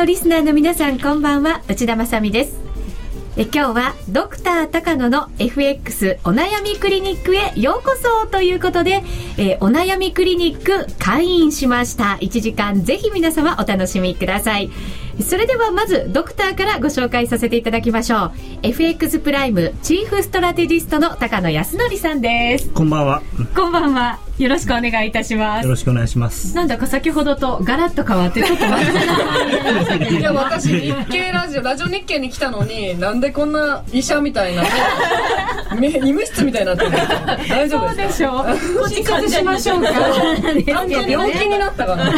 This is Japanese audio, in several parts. のリスナーの皆さん、こんばんは。内田まさみです。今日はドクター高野の FX お悩みクリニックへようこそということで、お悩みクリニック開院しました。1時間ぜひ皆様お楽しみください。それではまずドクターからご紹介させていただきましょう。 FX プライムチーフストラテジストの高野康則さんです。こんばんは。こんばんは、よろしくお願いいたします。よろしくお願いします。なんだか先ほどとガラッと変わってちょっと待っていや私日経ラジオ日経に来たのに、なんでこんな医者みたいな医務室みたいになってる。大丈夫ですか。そうでしょう。こっち外しましょうか。完全に病気になったかな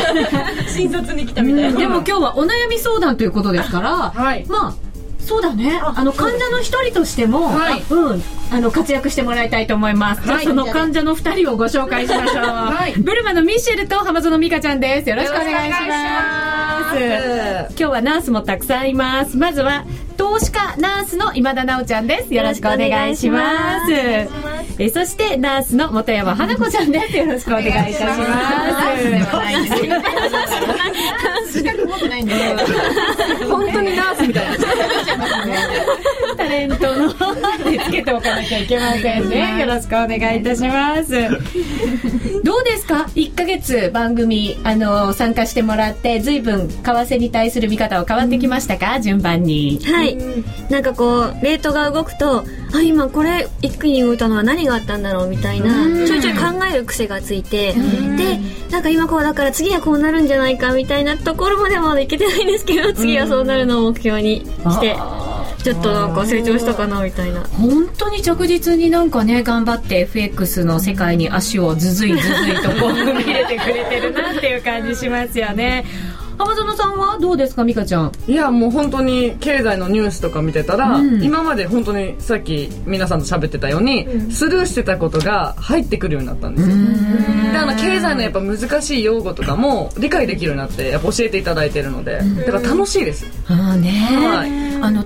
診察に来たみたいな。でも今日はお悩み相談ということですから、はい、まあそうだね、患者の一人としても、はい、活躍してもらいたいと思います。はい、じゃあその患者の二人をご紹介しましょう、はい、ブルマのミシェルと浜園美香ちゃんです。よろしくお願いします。今日はナースもたくさんいます。まずは投資家ナースの今田直ちゃんです。よろしくお願いします。そしてナースの本山花子ちゃんです。よろしくお願いいたします。本当にナースみたいなタレントのつけておかなきゃいけませんね。よろしくお願いいたします。どうですか、1ヶ月番組参加してもらって、随分為替に対する見方は変わってきましたか、順番に。はい、なんかこうレートが動くと、あ、今これ一気に動いたのは何があったんだろうみたいな、ちょいちょい考える癖がついて、でなんか今こうだから次はこうなるんじゃないかみたいなところまでまだいけてないんですけど、次はそうなるのを目標にしてちょっとなんか成長したかなみたいな。本当に着実になんかね、頑張って FX の世界に足をずずいずずいとこう踏み入れてくれてるなっていう感じしますよね。浜園さんはどうですか、美香ちゃん。いやもう本当に経済のニュースとか見てたら、今まで本当にさっき皆さんと喋ってたように、スルーしてたことが入ってくるようになったんですよ。で経済のやっぱ難しい用語とかも理解できるようになって、やっぱ教えていただいてるので、だから楽しいです。ね、はい、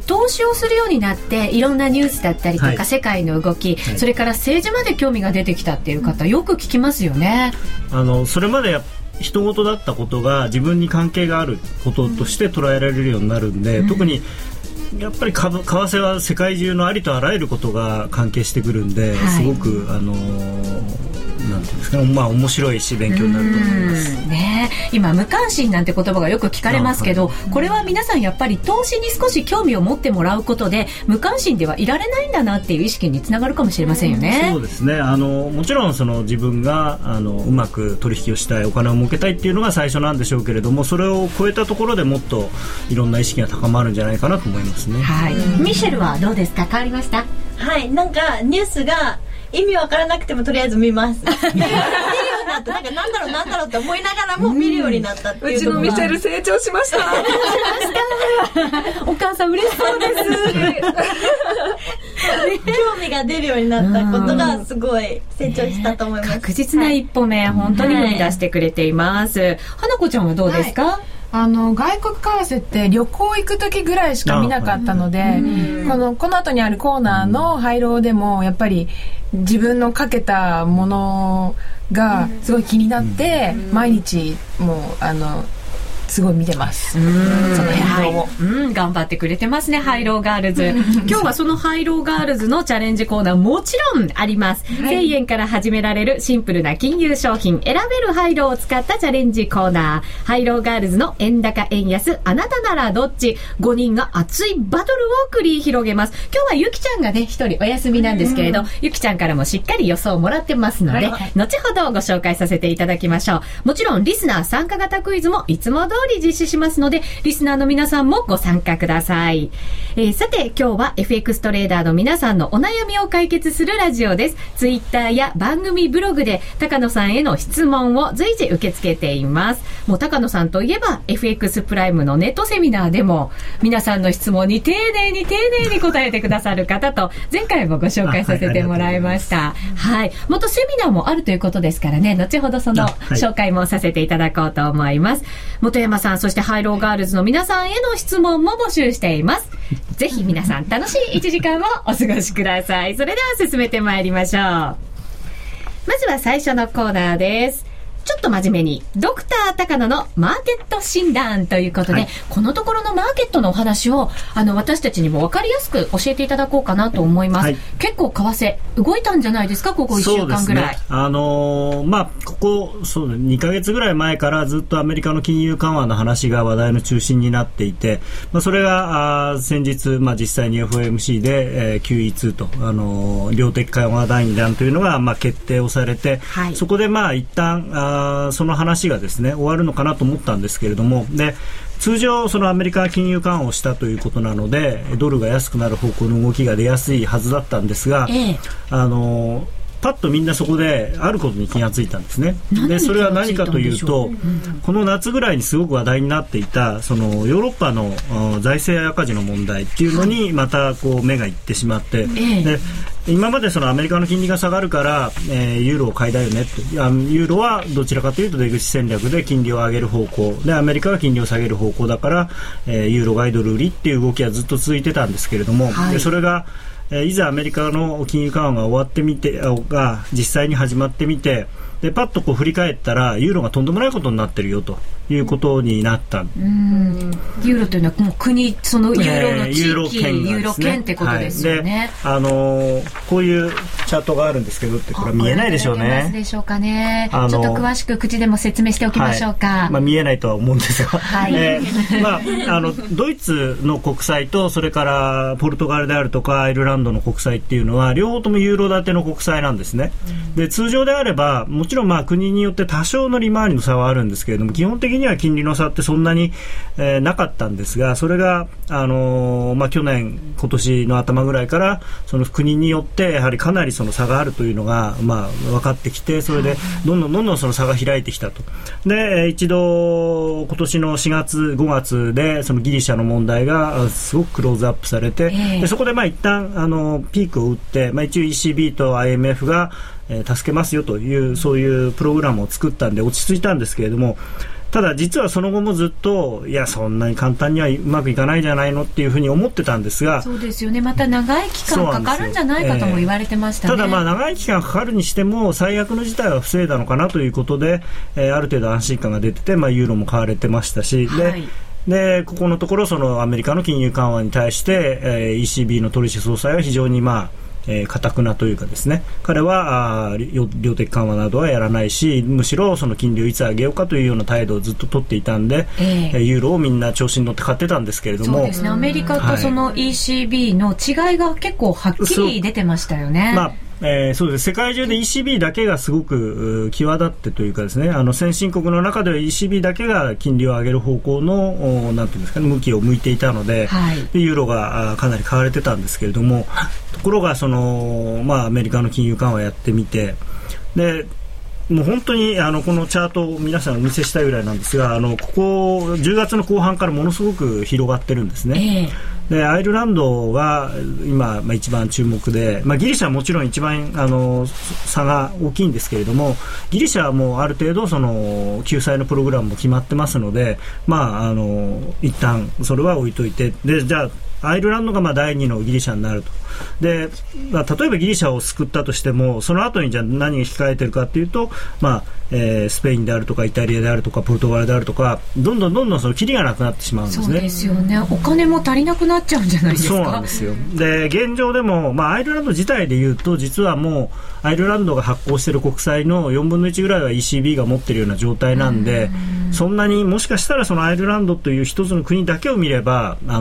投資をするようになって、いろんなニュースだったりとか、はい、世界の動き、はい、それから政治まで興味が出てきたっていう方、よく聞きますよね。それまで人事だったことが自分に関係があることとして捉えられるようになるんで、特にやっぱり為替は世界中のありとあらゆることが関係してくるんで、はい、すごくなんていうんですか、まあ、面白いし勉強になると思います、ね、今無関心なんて言葉がよく聞かれますけど、はい、これは皆さんやっぱり投資に少し興味を持ってもらうことで、無関心ではいられないんだなっていう意識につながるかもしれませんよね。そうですね、もちろん自分がうまく取引をしたい、お金を儲けたいっていうのが最初なんでしょうけれども、それを超えたところでもっといろんな意識が高まるんじゃないかなと思いますね。はい、ミシェルはどうですか、変わりました。はい、なんかニュースが意味わからなくてもとりあえず見ます見るようになって、なんだろうって思いながらも見るようになったっていう。うちのミシェル成長しましたお母さん嬉しそうです興味が出るようになったことがすごい成長したと思います、確実な一歩目、はい、本当に踏み出してくれています、はい、花子ちゃんはどうですか。はい、外国為替って旅行行く時ぐらいしか見なかったので、この後にあるコーナーの廃炉でもやっぱり自分のかけたものがすごい気になって、毎日もうすごい見てます。その変動を、頑張ってくれてますね、ハイローガールズ今日はそのハイローガールズのチャレンジコーナーもちろんあります、はい、1000円から始められるシンプルな金融商品、選べるハイローを使ったチャレンジコーナー、ハイローガールズの円高円安あなたならどっち、5人が熱いバトルを繰り広げます。今日はゆきちゃんがね一人お休みなんですけれど、ゆきちゃんからもしっかり予想をもらってますので、はい、後ほどご紹介させていただきましょう。もちろんリスナー参加型クイズもいつも通り実施しますので、リスナーの皆さんもご参加ください、さて今日は FX トレーダーの皆さんのお悩みを解決するラジオです。ツイッターや番組ブログで高野さんへの質問を随時受け付けています。もう高野さんといえば FX プライムのネットセミナーでも皆さんの質問に丁寧に丁寧に答えてくださる方と、前回もご紹介させてもらいました。はい、またセミナーもあるということですからね、後ほどその紹介もさせていただこうと思います。元山さん、そしてハイローガールズの皆さんへの質問も募集しています。ぜひ皆さん楽しい1時間をお過ごしください。それでは進めてまいりましょう。まずは最初のコーナーです。ちょっと真面目にドクター高野のマーケット診断ということで、はい、このところのマーケットのお話を私たちにも分かりやすく教えていただこうかなと思います、はい、結構為替動いたんじゃないですか、ここ1週間ぐらい。そうですね、2ヶ月ぐらい前からずっとアメリカの金融緩和の話が話題の中心になっていて、それが先日、実際に FOMC で、QE2 と、量的緩和第2弾というのが、決定をされて、はい、そこで一旦その話がですね終わるのかなと思ったんですけれども、で通常そのアメリカが金融緩和をしたということなのでドルが安くなる方向の動きが出やすいはずだったんですが、パッとみんなそこであることに気がついたんですね。でそれは何かというと、この夏ぐらいにすごく話題になっていたそのヨーロッパの財政赤字の問題っていうのにまた目がいってしまって、で今までそのアメリカの金利が下がるから、ユーロを買いだよねと、ユーロはどちらかというと出口戦略で金利を上げる方向で、アメリカは金利を下げる方向だから、ユーロ買いドル売りっていう動きはずっと続いてたんですけれども、はい、でそれがいざアメリカの金融緩和が終わってみて、が実際に始まってみて、でパッと振り返ったらユーロがとんでもないことになってるよということになった。ユーロというのはもう国、そのユーロの地域、ユーロ圏ってことですよね。はい、でこういうチャートがあるんですけどって、これ見えないでしょうね。見えますでしょうかね。ちょっと詳しく口でも説明しておきましょうか。はい、見えないとは思うんですが、はい、ドイツの国債とそれからポルトガルであるとかアイルランドの国債っていうのは両方ともユーロ建ての国債なんですね。で通常であればもちろん国によって多少の利回りの差はあるんですけれども、基本的には金利の差ってそんなに、なかったんですが、それが、去年今年の頭ぐらいからその国によってやはりかなりその差があるというのが、分かってきて、それでどんどんその差が開いてきたと。で一度今年の4月5月でそのギリシャの問題がすごくクローズアップされて、でそこで一旦ピークを打って、一応 ECB と IMF が助けますよというそういうプログラムを作ったんで落ち着いたんですけれども、ただ実はその後もずっといやそんなに簡単にはうまくいかないじゃないのっていうふうに思ってたんですが、そうですよね、また長い期間かかるんじゃないかとも言われてましたね。ただ長い期間かかるにしても最悪の事態は防いだのかなということで、ある程度安心感が出てて、ユーロも買われてましたし、でここのところそのアメリカの金融緩和に対して、ECB のトリシェ総裁は非常に固くなというかですね、彼は量的緩和などはやらないし、むしろその金利をいつ上げようかというような態度をずっと取っていたんで、ユーロをみんな調子に乗って買ってたんですけれども、そうですね、アメリカとその ECB の違いが結構はっきり出てましたよね。そうです。世界中で ECB だけがすごく際立ってというかですね、先進国の中では ECB だけが金利を上げる方向のなんていうんですかね、向きを向いていたので、でユーロがかなり買われてたんですけれども、ところがその、アメリカの金融緩和やってみて、でもう本当にこのチャートを皆さんお見せしたいぐらいなんですが、ここ10月の後半からものすごく広がってるんですね。でアイルランドは今、一番注目で、ギリシャはもちろん一番差が大きいんですけれども、ギリシャはもうある程度その救済のプログラムも決まってますので、一旦それは置いといて、でじゃあアイルランドが第2のギリシャになると。で例えばギリシャを救ったとしても、その後にじゃあ何が控えているかというと、スペインであるとかイタリアであるとかポルトガルであるとか、どんどんそのキリがなくなってしまうんですね。そうですよね、お金も足りなくなっちゃうんじゃないですか。そうなんですよ。で現状でも、アイルランド自体でいうと、実はもうアイルランドが発行している国債の4分の1ぐらいは ECB が持っているような状態なんで、そんなにもしかしたらそのアイルランドという一つの国だけを見れば、破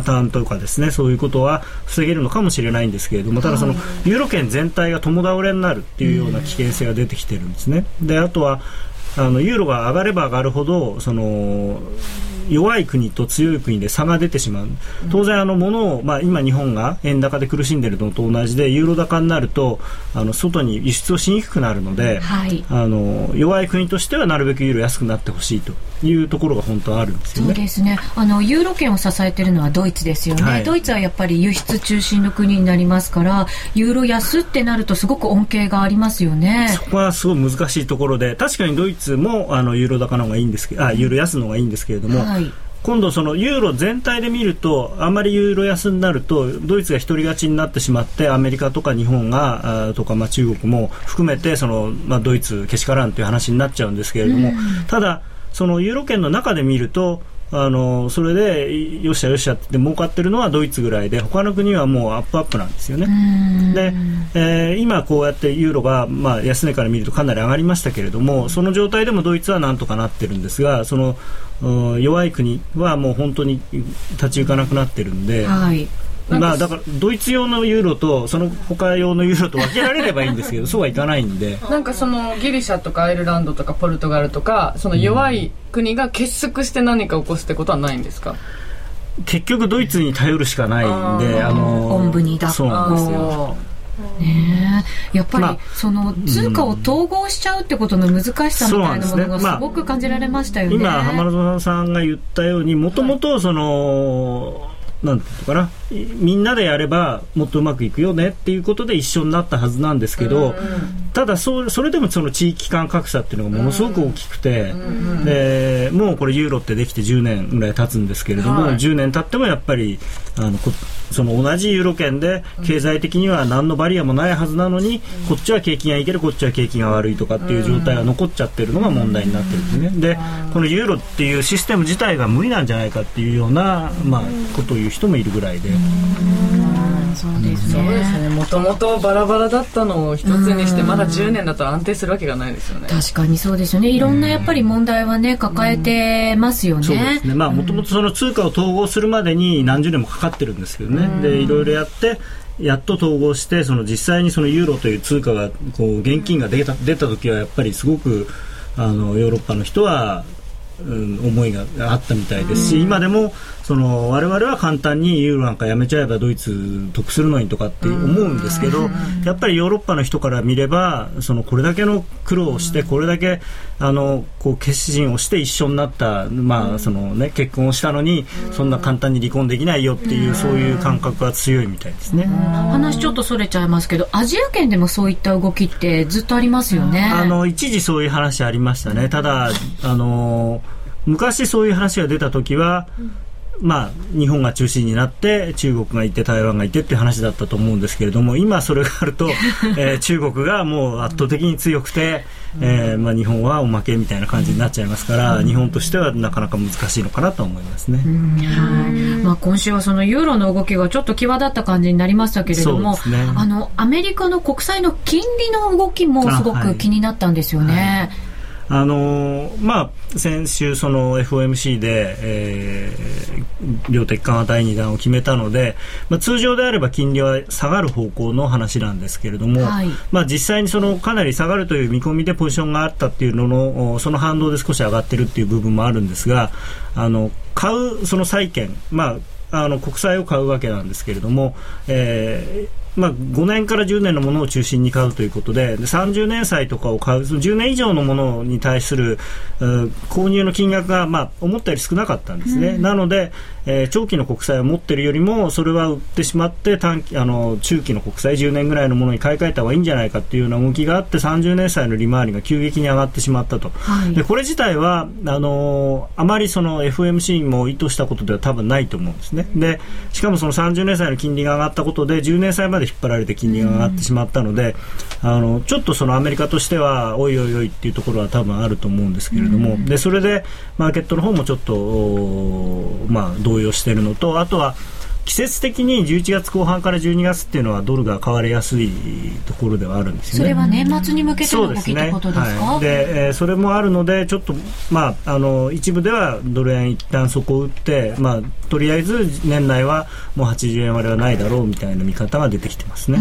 綻というかですね、そういうことは防げるのかもしれないんですけれども、ただそのユーロ圏全体が共倒れになるっていうような危険性が出てきてるんですね。であとはユーロが上がれば上がるほど、その弱い国と強い国で差が出てしまう。当然物を、今日本が円高で苦しんでいるのと同じで、ユーロ高になると外に輸出をしにくくなるので、弱い国としてはなるべくユーロ安くなってほしいというところが本当はあるんですよね。そうですね、ユーロ圏を支えているのはドイツですよね、ドイツはやっぱり輸出中心の国になりますから、ユーロ安ってなるとすごく恩恵がありますよね。そこはすごい難しいところで、確かにドイツもユーロ高の方がいいんですけど、ユーロ安の方がいいんですけれども、今度そのユーロ全体で見るとあまりユーロ安になるとドイツが独り勝ちになってしまってアメリカとか日本がとか、まあ、中国も含めてその、まあ、ドイツけしからんという話になっちゃうんですけれども、ただそのユーロ圏の中で見るとそれでよっしゃよっしゃって儲かってるのはドイツぐらいで他の国はもうアップアップなんですよね。で、今こうやってユーロが、まあ、安値から見るとかなり上がりましたけれども、その状態でもドイツはなんとかなってるんですが、その弱い国はもう本当に立ち行かなくなってるんで、はい、まあ、だからドイツ用のユーロとその他用のユーロと分けられればいいんですけどそうはいかないんで、なんかそのギリシャとかアイルランドとかポルトガルとかその弱い国が結束して何か起こすってことはないんですか？結局ドイツに頼るしかないんで、おんぶに抱っこ。そうなんですよね、やっぱり、まあ、その通貨を統合しちゃうってことの難しさみたいなものがすごく感じられましたよね。まあ、今浜田さんが言ったようにもともとその、はい、なんていうかな、みんなでやればもっとうまくいくよねっていうことで一緒になったはずなんですけど、ただそれでもその地域間格差っていうのがものすごく大きくて、でもうこれユーロってできて10年ぐらい経つんですけれども、はい、10年経ってもやっぱりその同じユーロ圏で経済的には何のバリアもないはずなのに、こっちは景気がいけるこっちは景気が悪いとかっていう状態が残っちゃってるのが問題になってるんですね。でこのユーロっていうシステム自体が無理なんじゃないかっていうような、まあ、ことを言う人もいるぐらいで、そうですね、もともとバラバラだったのを一つにしてまだ10年だと安定するわけがないですよね。確かにそうですよね。いろんなやっぱり問題はね抱えてますよね。そうですね、まあ、もともとその通貨を統合するまでに何十年もかかってるんですけどね。でいろいろやってやっと統合して、その実際にそのユーロという通貨がこう現金が出た時はやっぱりすごくヨーロッパの人は思いがあったみたいですし、今でもその我々は簡単にユーロなんかやめちゃえばドイツ得するのにとかって思うんですけど、やっぱりヨーロッパの人から見ればそのこれだけの苦労をしてこれだけこう決心をして一緒になった、まあそのね、結婚をしたのにそんな簡単に離婚できないよっていう、そういう感覚が強いみたいですね。話ちょっとそれちゃいますけど、アジア圏でもそういった動きってずっとありますよね。一時そういう話ありましたね。ただ昔そういう話が出た時は、まあ、日本が中心になって中国がいて台湾がいてっていう話だったと思うんですけれども、今それがあると中国がもう圧倒的に強くてまあ日本はおまけみたいな感じになっちゃいますから、日本としてはなかなか難しいのかなと思いますね。まあ、今週はそのユーロの動きがちょっと際立った感じになりましたけれども、ね、アメリカの国債の金利の動きもすごく気になったんですよね。はいはい、まあ、先週その FOMC で、量的緩和第2弾を決めたので、まあ、通常であれば金利は下がる方向の話なんですけれども、はい、まあ、実際にそのかなり下がるという見込みでポジションがあったっていうののその反動で少し上がってるっていう部分もあるんですが、買うその債券、まあ、国債を買うわけなんですけれども、まあ、5年から10年のものを中心に買うということで、30年債とかを買う、10年以上のものに対する購入の金額が、まあ、思ったより少なかったんですね。なので、長期の国債を持っているよりもそれは売ってしまって中期の国債10年ぐらいのものに買い替えた方がいいんじゃないかというような動きがあって、30年債の利回りが急激に上がってしまったと、はい、でこれ自体はあまりその FOMC も意図したことでは多分ないと思うんですね。でしかもその30年債の金利が上がったことで10年債まで引っ張られて金利が上がってしまったので、ちょっとそのアメリカとしてはおいおいおいっていうところは多分あると思うんですけれども、でそれでマーケットの方もちょっとまあ動揺しているのと、あとは季節的に11月後半から12月っていうのはドルが買われやすいところではあるんですよね。それは年末に向けての動きってことですか？そうですね、はい、で、それもあるのでちょっと、まあ、一部ではドル円一旦底を打って、まあ、とりあえず年内はもう80円割れはないだろうみたいな見方が出てきてますね。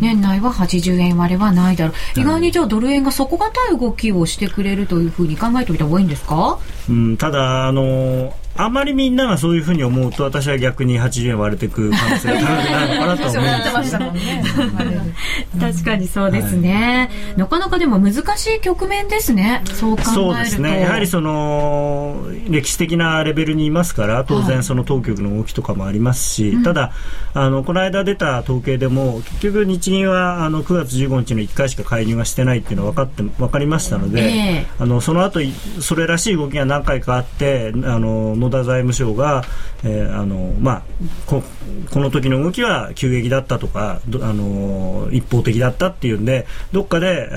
年内は80円割れはないだろう。意外にじゃあドル円が底堅い動きをしてくれるというふうに考えておいた方がいいんですか？ただあまりみんながそういうふうに思うと、私は逆に80円割れていく可能性が高くなるのかなと思うんです確かにそうですね、はい、なかなかでも難しい局面ですね。そう考えるとそうですね、やはりその歴史的なレベルにいますから、当然その当局の動きとかもありますし、はい、ただこの間出た統計でも結局日銀は9月15日の1回しか介入はしてないっていうのは分かりましたので、その後それらしい動きが何回かあって、野田財務省が、この時の動きは急激だったとか、一方的だったっていうんで、どっかで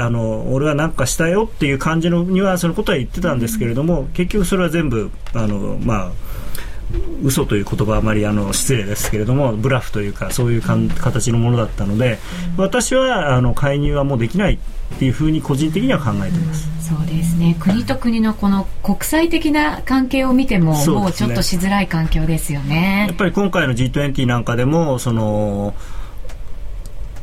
俺は何かしたよっていう感じのニュアンスのことは言ってたんですけれども、結局それは全部嘘という言葉はあまり失礼ですけれども、ブラフというかそういう形のものだったので、私は介入はもうできないっていうふうに個人的には考えています。そうですね、国と国のこの国際的な関係を見ても、もうちょっとしづらい環境ですよね。やっぱり今回の G20 なんかでも、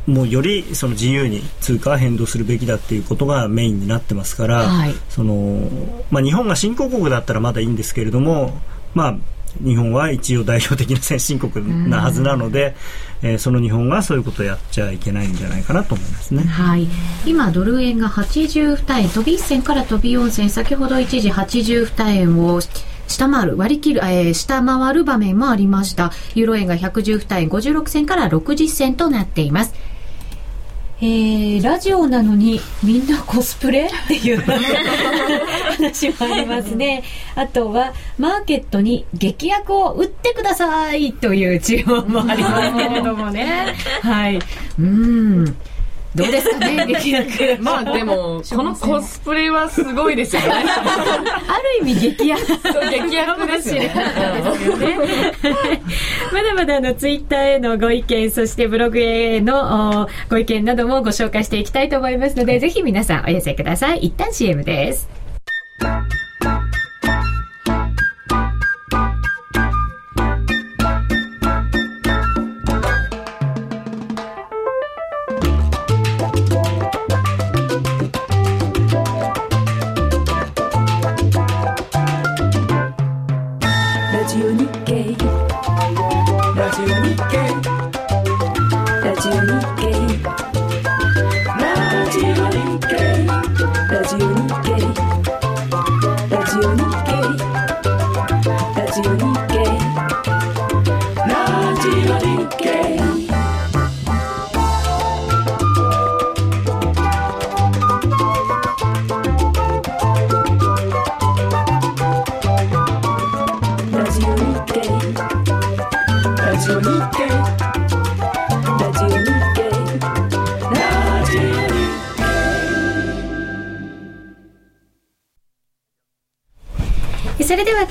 もうより自由に通貨は変動するべきだっていうことがメインになってますから、はい、日本が新興国だったらまだいいんですけれども、日本は一応代表的な先進国なはずなので、その日本がそういうことをやっちゃいけないんじゃないかなと思いますね。はい、今ドル円が82円飛び1銭から飛び4銭、先ほど一時82円を下回る場面もありました。ユーロ円が112円56銭から60銭となっています。ラジオなのにみんなコスプレっていう話もありますね。あとはマーケットに劇薬を売ってくださいという注文もありますけれどもねはい、どうですかね劇薬でもこのコスプレはすごいですよねある意味劇薬ですよねまだまだツイッターへのご意見、そしてブログへのご意見などもご紹介していきたいと思いますので、ぜひ皆さんお寄せください。一旦 CM です。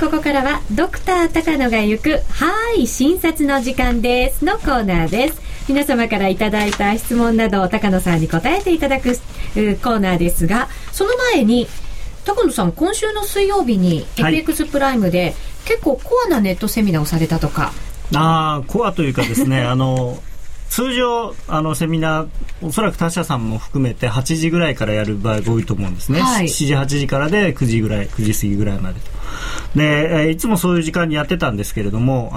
ここからはドクター高野が行くはい診察の時間ですのコーナーです。皆様からいただいた質問などを高野さんに答えていただくコーナーですが、その前に高野さん、今週の水曜日に FX プライムで結構コアなネットセミナーをされたとか、コアというかですね通常セミナー、おそらく他社さんも含めて8時ぐらいからやる場合が多いと思うんですね、はい、7時8時からで9時過ぎぐらいまでと。でいつもそういう時間にやってたんですけれども、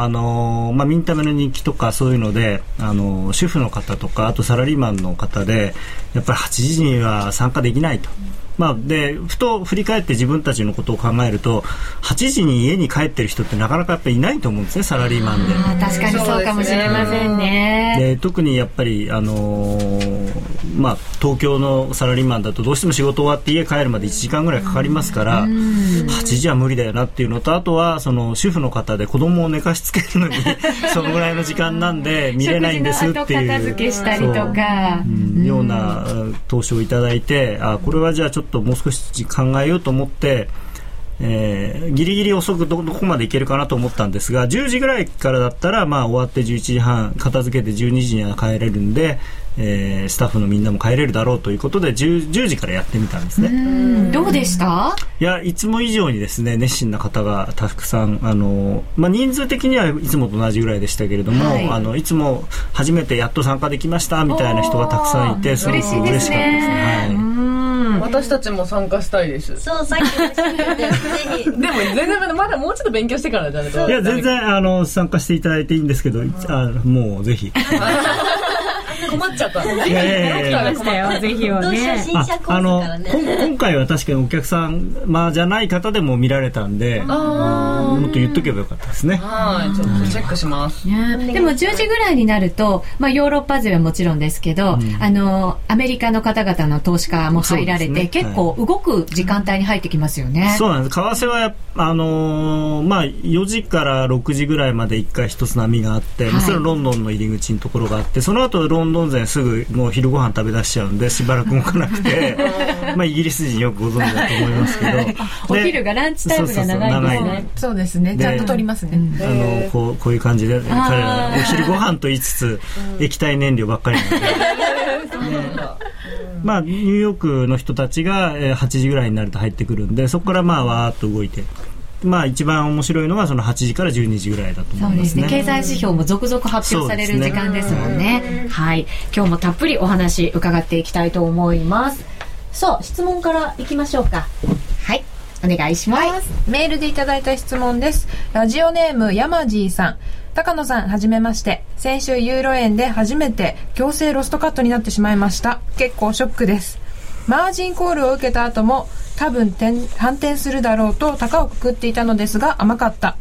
ミンタメの日記とかそういうので主婦の方とか、あとサラリーマンの方でやっぱり8時には参加できないと、でふと振り返って自分たちのことを考えると、8時に家に帰ってる人ってなかなかやっぱりいないと思うんですね、サラリーマンで。確かにそうかもしれませんね。で特にやっぱり、東京のサラリーマンだとどうしても仕事終わって家帰るまで1時間ぐらいかかりますから、8時は無理だよなっていうのと、あとは主婦の方で子供を寝かしつけるのにそのぐらいの時間なんで見れないんですっていう、食事の後片付けしたりとかような投資をいただいて、これはじゃあちょっともう少し考えようと思って、ギリギリ遅くどこまでいけるかなと思ったんですが、10時ぐらいからだったら、終わって11時半片付けて12時には帰れるんで、スタッフのみんなも帰れるだろうということで 10時からやってみたんですね。どうでした？いや、いつも以上にですね、熱心な方がたくさん、人数的にはいつもと同じぐらいでしたけれども、はい、いつも初めてやっと参加できましたみたいな人がたくさんいて、すごく嬉しかったですね。私たちも参加したいです。そう、さっきのぜひ。でも全然まだもうちょっと勉強してからだね。いや全然参加していただいていいんですけど、もうぜひ。困っちゃった。ぜひをね。今回は確かにお客さん、じゃない方でも見られたんで、もっと言っとけばよかったですね。はい、ちょっとチェックします。でも10時ぐらいになると、ヨーロッパ勢はもちろんですけど、アメリカの方々の投資家も入られて、ね、結構動く時間帯に入ってきますよね。はい、そうなんです。為替は4時から6時ぐらいまで一回一つ波があって、はい、それはロンドンの入り口のところがあって、その後ロンドン勢すぐもう昼ご飯食べ出しちゃうんでしばらく動かなくてイギリス人よくご存知だと思いますけどお昼がランチタイムが長いですね。そうですね、ちゃんと取りますね。こういう感じで彼らお昼ご飯と言いつつ液体燃料ばっかりなんでニューヨークの人たちが8時ぐらいになると入ってくるんで、そこからわーっと動いて、一番面白いのはその8時から12時ぐらいだと思いますね。そうですね、経済指標も続々発表される時間ですもんね。はい、今日もたっぷりお話伺っていきたいと思います。そう、質問からいきましょうか。はい、お願いします。はい、メールでいただいた質問です。ラジオネームヤマジーさん。高野さん、はじめまして。先週ユーロ円で初めて強制ロストカットになってしまいました。結構ショックです。マージンコールを受けた後も多分反転するだろうと高をくくっていたのですが甘かった。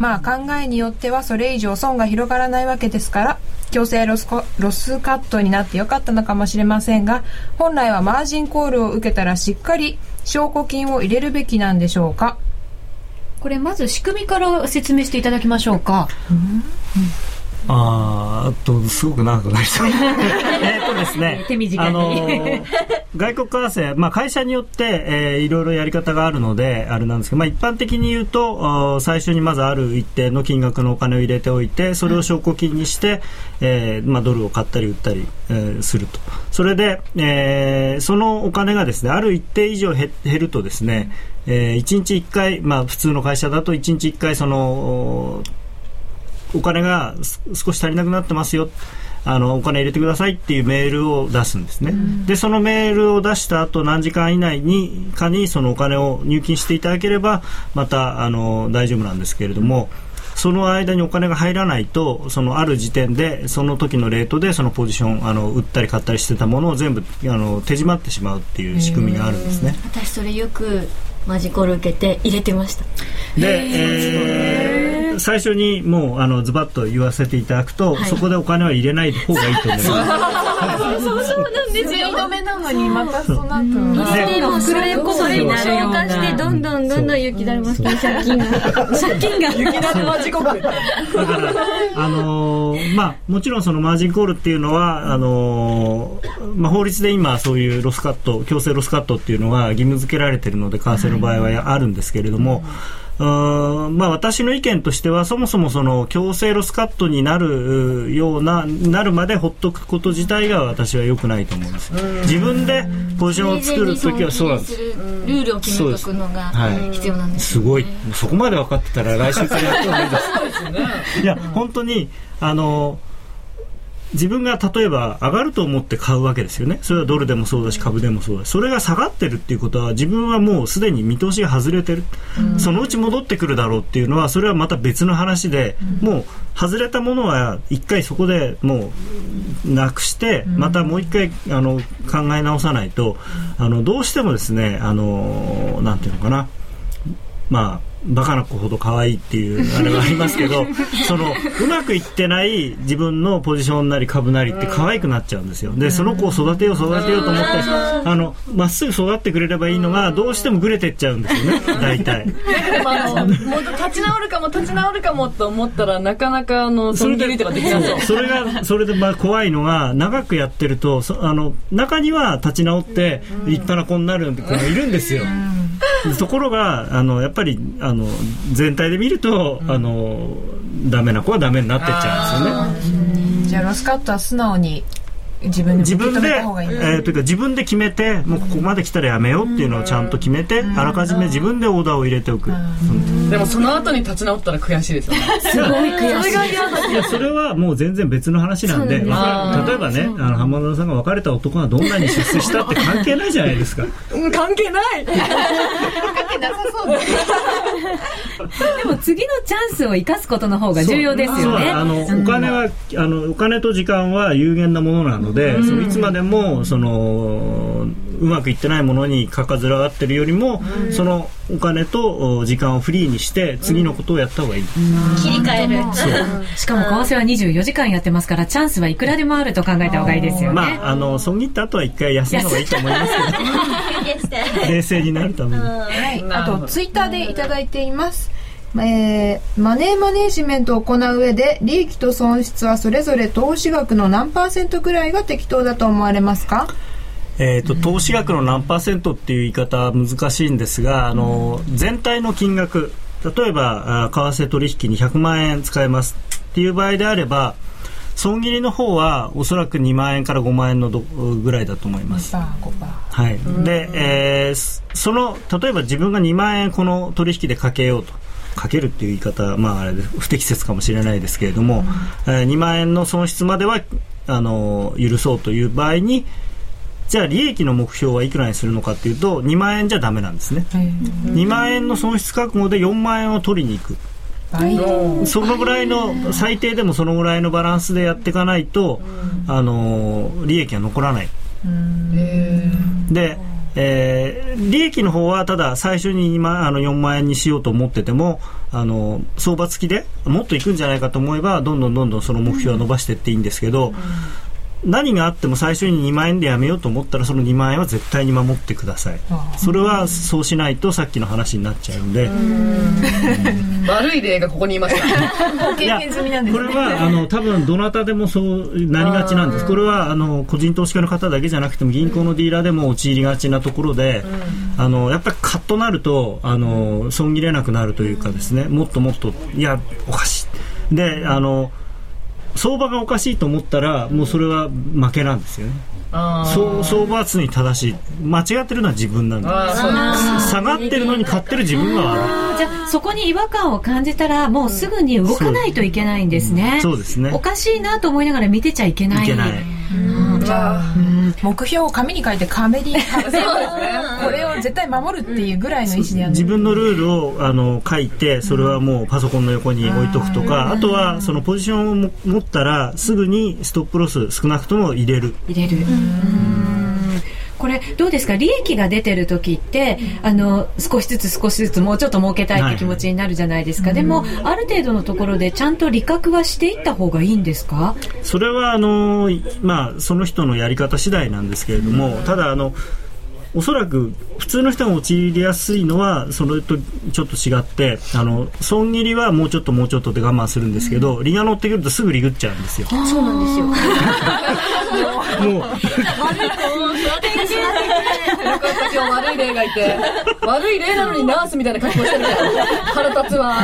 考えによってはそれ以上損が広がらないわけですから、強制ロスカットになってよかったのかもしれませんが、本来はマージンコールを受けたらしっかり証拠金を入れるべきなんでしょうか。これまず仕組みから説明していただきましょうか。すごく長くなりそうですね。手短に外国為替、会社によって、いろいろやり方があるのであれなんですけど、一般的に言うと最初にまずある一定の金額のお金を入れておいて、それを証拠金にして、ドルを買ったり売ったり、すると。それで、そのお金がですね、ある一定以上減るとですね、1日1回、普通の会社だと1日1回そのお金が少し足りなくなってますよ、お金入れてくださいっていうメールを出すんですね。でそのメールを出した後何時間以内にかにそのお金を入金していただければまた大丈夫なんですけれども、その間にお金が入らないと、そのある時点でその時のレートでそのポジション売ったり買ったりしてたものを全部手締まってしまうっていう仕組みがあるんですね。私それよくマジコール受けて入れてました。で最初にもうズバッと言わせていただくと、はい、そこでお金は入れない方がいいと思います。そうなんですよ。止めなのにまたそうなったの。それこそになるような。消化してどんどん雪だるま式借金が雪だるま地獄。だからもちろんそのマージンコールっていうのは法律で今そういうロスカット、強制ロスカットっていうのが義務付けられているので為替の場合はあるんですけれども。私の意見としてはそもそもその強制ロスカットになるようななるまでほっとくこと自体が私は良くないと思うんです。自分でポジションを作るときはそうなんです。ルールを決めとくのが必要なんです、ね。はい、すごいそこまで分かってたら来週からやってもいいです。いや本当に自分が例えば上がると思って買うわけですよね。それはドルでもそうだし株でもそうだし、それが下がってるっていうことは自分はもうすでに見通しが外れてる、そのうち戻ってくるだろうっていうのはそれはまた別の話で、もう外れたものは一回そこでもうなくしてまたもう一回考え直さないとどうしてもですねなんていうのかな、バカな子ほど可愛いっていうあれはありますけどうまくいってない自分のポジションなり株なりって可愛くなっちゃうんですよ。でその子を育てようと思ってまっすぐ育ってくれればいいのがどうしてもグレてっちゃうんですよね。大体もう立ち直るかもと思ったらなかなかそれでそれで怖いのが長くやってると中には立ち直って立派な子になる子もいるんですよ。ところがやっぱり全体で見るとダメな子はダメになってっちゃうんですよね。じゃあロスカットは素直に自分で決めて、もうここまで来たらやめようっていうのをちゃんと決めて、あらかじめ自分でオーダーを入れておく。でもその後に立ち直ったら悔しいですよね。すごい悔しい。いや、それはもう全然別の話なんで、例えばね、浜田さんが別れた男がどんなに出世したって関係ないじゃないですか。関係ない。関係なさそうです。でも次のチャンスを生かすことの方が重要ですよね。お金と時間は有限なものなので、そのいつまでもそのうまくいってないものにかかずらがってるよりも、そのお金と時間をフリーにして次のことをやった方がいい、切り替える。そうしかも為替は24時間やってますから、チャンスはいくらでもあると考えた方がいいですよね。損切った後は一回休むのがいいと思いますけど冷静になるために、はい、あとツイッターでいただいています。マネーマネージメントを行う上で、利益と損失はそれぞれ投資額の何パーセントくらいが適当だと思われますか？投資額の何パーセントっていう言い方は難しいんですが、全体の金額、例えば為替取引に100万円使えますっていう場合であれば、損切りの方はおそらく2万円から5万円のぐらいだと思います。はい。で、その例えば自分が2万円この取引でかけようと。かけるっていう言い方、まあ、あれ不適切かもしれないですけれども、2万円の損失までは許そうという場合に、じゃあ利益の目標はいくらにするのかというと、2万円じゃダメなんですね。2万円の損失覚悟で4万円を取りに行く、そのぐらいの、最低でもそのぐらいのバランスでやっていかないと、利益は残らない。で、利益の方はただ最初に今4万円にしようと思ってても、相場付きでもっといくんじゃないかと思えばどんどんその目標は伸ばしていっていいんですけど、何があっても最初に2万円でやめようと思ったら、その2万円は絶対に守ってください。それはそうしないとさっきの話になっちゃうんで。悪い例がここにいました。経験済みなんですね。これは多分どなたでもそうなりがちなんです。これは個人投資家の方だけじゃなくても、銀行のディーラーでも陥りがちなところで、やっぱりカッとなると損切れなくなるというかですね、もっともっと、いやおかしいで相場がおかしいと思ったら、もうそれは負けなんですよね。相場は常に正しい。間違ってるのは自分なんだ。下がってるのに買ってる自分が悪い。じゃあそこに違和感を感じたら、もうすぐに動かないといけないんですね。そうですね。おかしいなと思いながら見てちゃいけない。目標を紙に書いて壁に貼る。これを絶対守るっていうぐらいの意思でやる。自分のルールを書いて、それはもうパソコンの横に置いとくとか、あとはそのポジションを持ったらすぐにストップロス少なくとも入れる。これどうですか？利益が出てる時って少しずつもうちょっと儲けたいって気持ちになるじゃないですか。でもある程度のところでちゃんと利確はしていった方がいいんですか？それはその人のやり方次第なんですけれども、ただおそらく普通の人が陥りやすいのはそれとちょっと違って、損切りはもうちょっとで我慢するんですけど、利が乗ってくるとすぐ利食っちゃうんですよ。そうなんですよ。もう悪い例がいて、悪い例なのにナースみたいな格好してるから腹立つわ。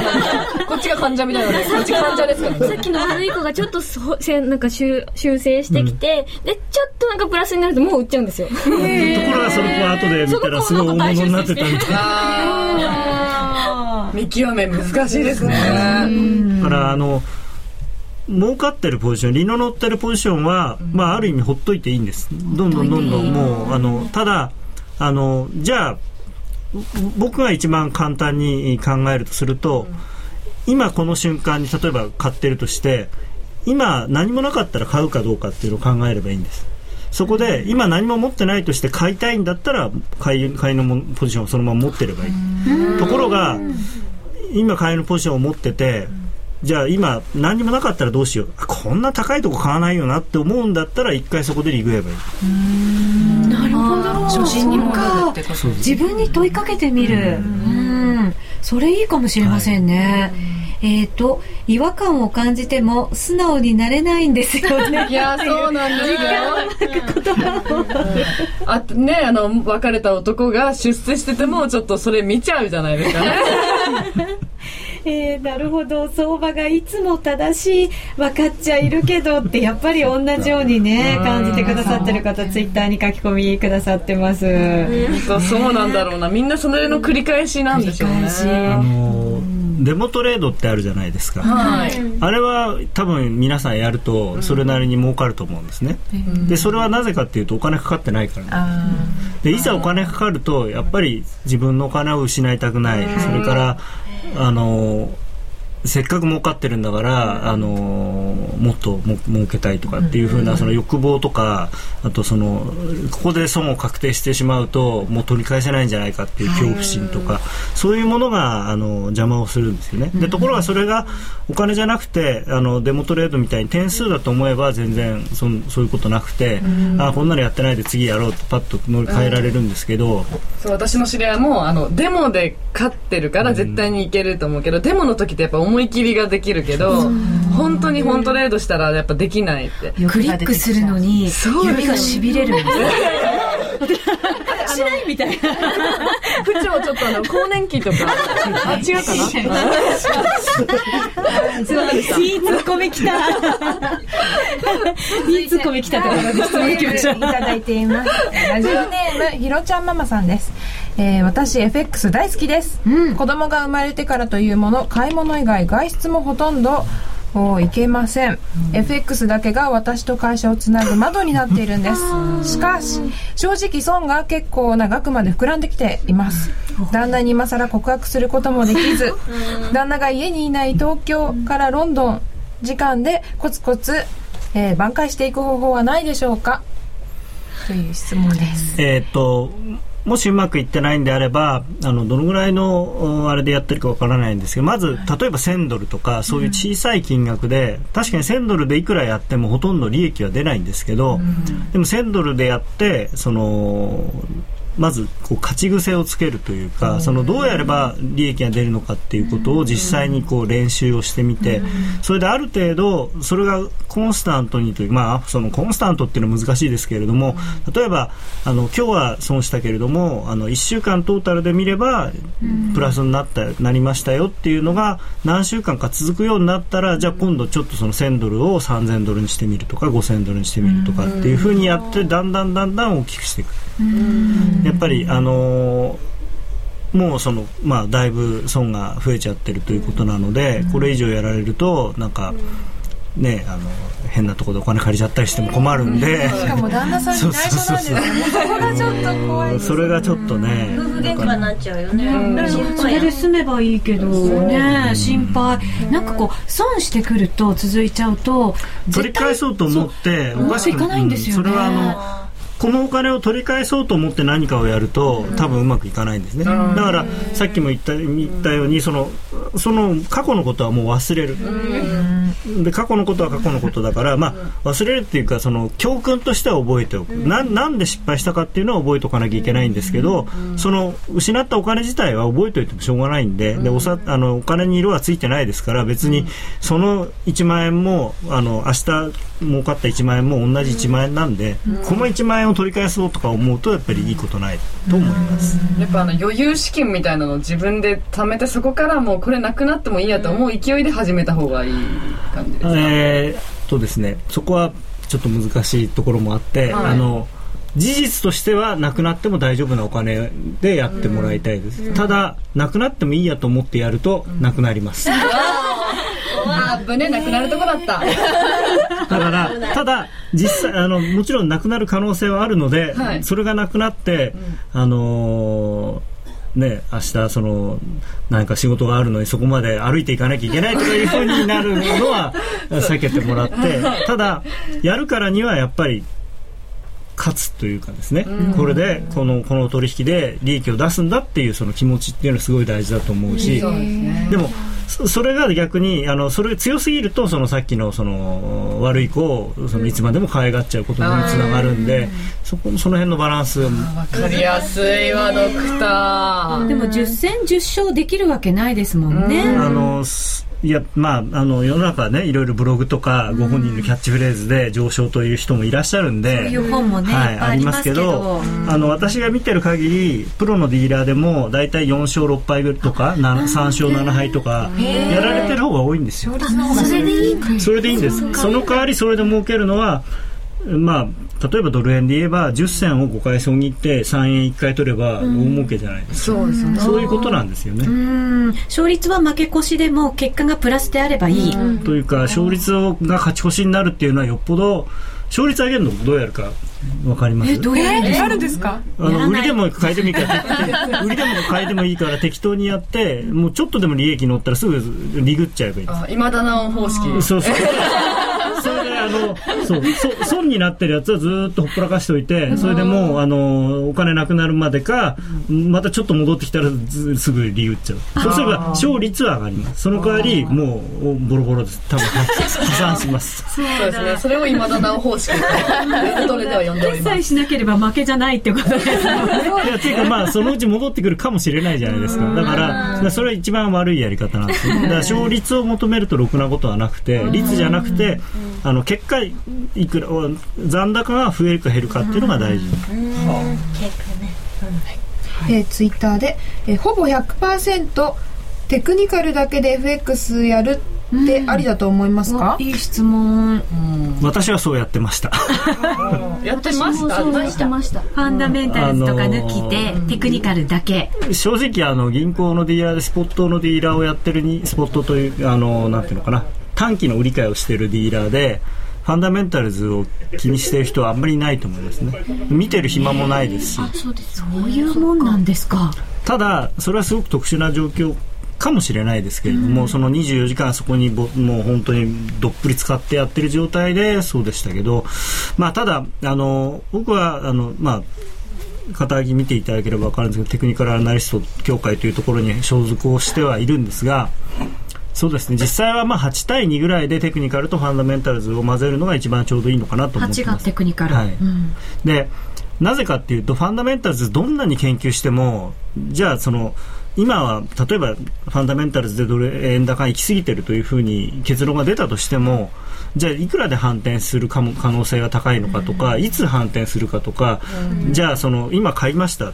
こっちが患者みたいなので、こっち患者ですから、ね、さっきの悪い子がちょっとなんか修正してきて、でちょっとなんかプラスになるともう売っちゃうんですよ。ところがその子は後で見たらすごい大物になってたみたいな。見極め難しいですね。だから儲かってるポジション、利の乗ってるポジションは、ある意味ほっといていいんです。どんどんもうただじゃあ僕が一番簡単に考えるとすると、今この瞬間に例えば買ってるとして、今何もなかったら買うかどうかっていうのを考えればいいんです。そこで今何も持ってないとして買いたいんだったら、買いのポジションをそのまま持ってればいい。ところが今買いのポジションを持ってて、じゃあ今何にもなかったらどうしよう、こんな高いとこ買わないよなって思うんだったら、一回そこでリグればいい。なるほど。初心に戻るってことですね。自分に問いかけてみる。それいいかもしれませんね。違和感を感じても素直になれないんですよね。いや、そうなんですよ。時間なく言葉を。あとね、別れた男が出世しててもちょっとそれ見ちゃうじゃないですかね。なるほど、相場がいつも正しい、分かっちゃいるけどってやっぱり同じようにね感じてくださってる方、ツイッターに書き込みくださってます、そうなんだろうな、みんなそれの繰り返しなんでしょうね。デモトレードってあるじゃないですか、はい、あれは多分皆さんやるとそれなりに儲かると思うんですね、でそれはなぜかっていうとお金かかってないからなんです、でいざお金かかるとやっぱり自分のお金を失いたくない、それからせっかく儲かってるんだからもっと儲けたいとかっていう風なその欲望とか、あとそのここで損を確定してしまうともう取り返せないんじゃないかっていう恐怖心とか、そういうものが邪魔をするんですよね。でところがそれがお金じゃなくてデモトレードみたいに点数だと思えば全然そういうことなくて、あこんなのやってないで次やろうとパッと乗り換えられるんですけど、そう私の知り合いもデモで勝ってるから絶対にいけると思うけど、デモの時ってやっぱ思い切りができるけど、本当に本トレードしたらやっぱできないって、クリックするのに指がしびれるんですよしないみたいな不調ちょっと更年期とかあ違うかないいツッコミきたいいツッコミきたところで質問いきましょういただいています。ラジオネームひろちゃんママさんです。私 FX 大好きです、子供が生まれてからというもの、買い物以外外出もほとんど行けません、FX だけが私と会社をつなぐ窓になっているんですしかし正直損が結構な額まで膨らんできています。旦那に今更告白することもできず旦那が家にいない東京からロンドン時間でコツコツ、挽回していく方法はないでしょうかという質問です。もしうまくいってないんであればどのぐらいのあれでやってるかわからないんですけど、まず例えば1000ドルとかそういう小さい金額で、確かに1000ドルでいくらやってもほとんど利益は出ないんですけど、でも1000ドルでやってまずこう勝ち癖をつけるというか、どうやれば利益が出るのかっていうことを実際にこう練習をしてみて、それである程度それがコンスタントにという、そのコンスタントっていうのは難しいですけれども、例えば今日は損したけれども1週間トータルで見ればプラスになりましたよっていうのが何週間か続くようになったら、じゃあ今度ちょっとその1000ドルを3000ドルにしてみるとか5000ドルにしてみるとかっていうふうにやって、だんだん大きくしていく。やっぱりもうだいぶ損が増えちゃってるということなので、これ以上やられるとなんかね、変なところでお金借りちゃったりしても困るんで、しかも旦那さんに内緒なんですよね。そこがちょっと怖いです、ね、それがちょっとね、夫婦喧嘩になっちゃうよね、それで済めばいいけどね、心配、なんかこう損してくると続いちゃうと取り返そうと思っておかしくないんですよね、それはこのお金を取り返そうと思って何かをやると多分うまくいかないんですね。だからさっきも言ったようにその過去のことはもう忘れる、で過去のことは過去のことだから、忘れるっていうか教訓としては覚えておく、なんで失敗したかっていうのは覚えておかなきゃいけないんですけど、失ったお金自体は覚えておいてもしょうがないんで、お金に色はついてないですから、別にその1万円も明日儲かった1万円も同じ1万円なんで、この1万円を取り返そうとか思うとやっぱりいいことないと思います。やっぱ余裕資金みたいなのを自分で貯めて、そこからもうこれなくなってもいいやと思う勢いで始めた方がいい感じですか。ですね、そこはちょっと難しいところもあって、事実としてはなくなっても大丈夫なお金でやってもらいたいです、ただなくなってもいいやと思ってやるとなくなります、なくなるとこだっただからただ実際もちろんなくなる可能性はあるので、それがなくなって、明日なんか仕事があるのにそこまで歩いていかなきゃいけないというふうになるのは避けてもらってただやるからにはやっぱり勝つというかですね、これでこの取引で利益を出すんだっていうその気持ちっていうのはすごい大事だと思うし、でもそれが逆にそれ強すぎるとさっきの悪い子をいつまでも可愛がっちゃうことにつながるんで、その辺のバランス。分かりやすいわドクター。でも10戦10勝できるわけないですもんね。いや、まあ、世の中はね、いろいろブログとかご本人のキャッチフレーズで上昇という人もいらっしゃるんで、そういう本もね、はい、いっぱいありますけど、私が見てる限りプロのディーラーでもだいたい4勝6敗とか3勝7敗とかやられてる方が多いんですよ。それでいいんです。その代わりそれで儲けるのは、まあ、例えばドル円で言えば10銭を5回損切って3円1回取れば大儲けじゃないですか、うん、そういうことなんですよね。うん、勝率は負け越しでも結果がプラスであればいい、うん、というか勝率が勝ち越しになるっていうのはよっぽど勝率上げるのどうやるか分かります？どうやるんですか？売りでも買いでもいいから売りでも買いでもいいから適当にやって、もうちょっとでも利益乗ったらすぐリグっちゃえばいいです。あ、今だな方式。そうそう損になってるやつはずっとほっぽらかしておいて、それでもうお金なくなるまでか、またちょっと戻ってきたらすぐ利打っちゃう。そうすれば勝率は上がります。その代わりもうボロボロです。多分破産します。そうですね。それを今だな方式とそれでは呼んでおります。決済しなければ負けじゃないってことですね。いや、ていうか、まあそのうち戻ってくるかもしれないじゃないですか。だからそれは一番悪いやり方なんですよ。だから勝率を求めるとろくなことはなくて、率じゃなくて結果いくら残高が増えるか減るかっていうのが大事。ツイッターで、ほぼ 100% テクニカルだけで FX やるってありだと思いますか？いい質問。私はそうやってました。やってました。ファンダメンタルズとか抜きでテクニカルだけ。正直銀行のディーラーでスポットのディーラーをやってるに、スポットというなんていうのかな、短期の売り買いをしているディーラーでファンダメンタルズを気にしている人はあんまりいないと思いますね。見てる暇もないですし、そういうもんなんですか。ただそれはすごく特殊な状況かもしれないですけれども、その24時間そこにもう本当にどっぷり使ってやってる状態でそうでしたけど、まあ、ただ僕は肩書き見ていただければ分かるんですけど、テクニカルアナリスト協会というところに所属をしてはいるんですが、そうですね、実際はまあ8対2ぐらいでテクニカルとファンダメンタルズを混ぜるのが一番ちょうどいいのかなと思ってます。8がテクニカル、はい、うん、でなぜかっていうと、ファンダメンタルズどんなに研究しても、じゃあ今は例えばファンダメンタルズでドル円高行き過ぎてるというふうに結論が出たとしても、じゃあいくらで反転する可能性が高いのかとか、いつ反転するかとか、じゃあ今買いました、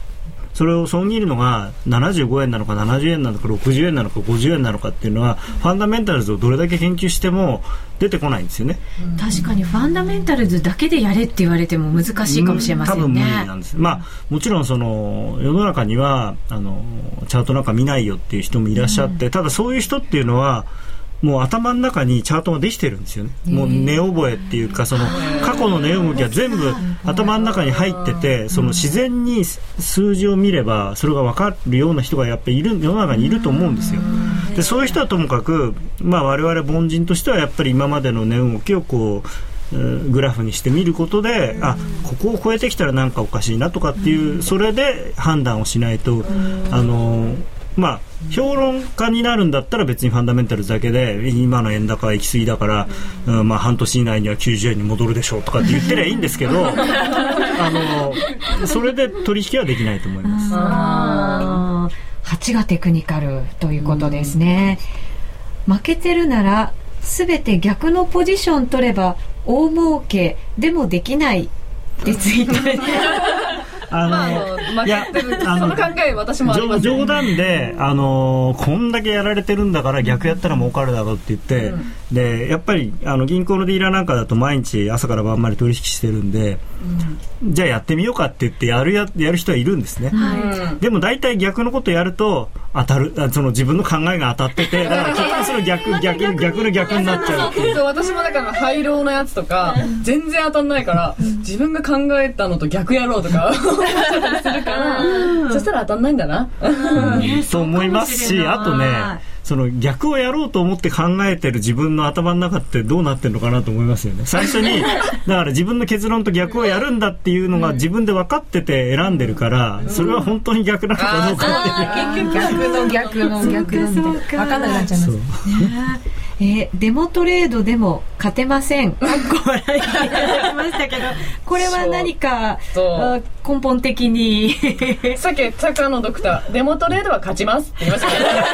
それを損切るのが75円なのか70円なのか60円なのか50円なのかっていうのは、ファンダメンタルズをどれだけ研究しても出てこないんですよね。確かにファンダメンタルズだけでやれって言われても難しいかもしれませんね。多分無理なんです、まあ、もちろん世の中にはチャートなんか見ないよっていう人もいらっしゃって、ただそういう人っていうのはもう頭の中にチャートができてるんですよね。もう根覚えっていうか、過去の根動きは全部頭の中に入ってて、自然に数字を見ればそれが分かるような人がやっぱり世の中にいると思うんですよ。でそういう人はともかく、まあ、我々凡人としてはやっぱり今までの根動きをグラフにしてみることで、あ、ここを超えてきたらなんかおかしいなとかっていう、それで判断をしないと、まあ、評論家になるんだったら別にファンダメンタルズだけで今の円高は行き過ぎだから、まあ、半年以内には90円に戻るでしょうとかって言ってりゃいいんですけどそれで取引はできないと思います。あ、8がテクニカルということですね。負けてるなら全て逆のポジション取れば大儲けでもできないってついてその考え私もあります、ね、冗談でこんだけやられてるんだから逆やったら儲かるだろうって言って、でやっぱり銀行のディーラーなんかだと毎日朝から晩まで取引してるんで、じゃあやってみようかって言ってやる人はいるんですね、でも大体逆のことやると当たる、自分の考えが当たってて、だから結局その逆になっちゃうっていう。そう、私もだから廃炉のやつとか全然当たんないから自分が考えたのと逆やろうとかするからそしたら当たんないんだなと思いますし、あとね、逆をやろうと思って考えてる自分の頭の中ってどうなってるのかなと思いますよね。最初にだから自分の結論と逆をやるんだっていうのが自分で分かってて選んでるから、それは本当に逆なのかどうかって、結局逆の分かんなくなっちゃいますね。デモトレードでも勝てません。かっこ笑いがいただきましたけど、これは何か根本的にさっき坂野ドクターデモトレードは勝ちますって言いましたけど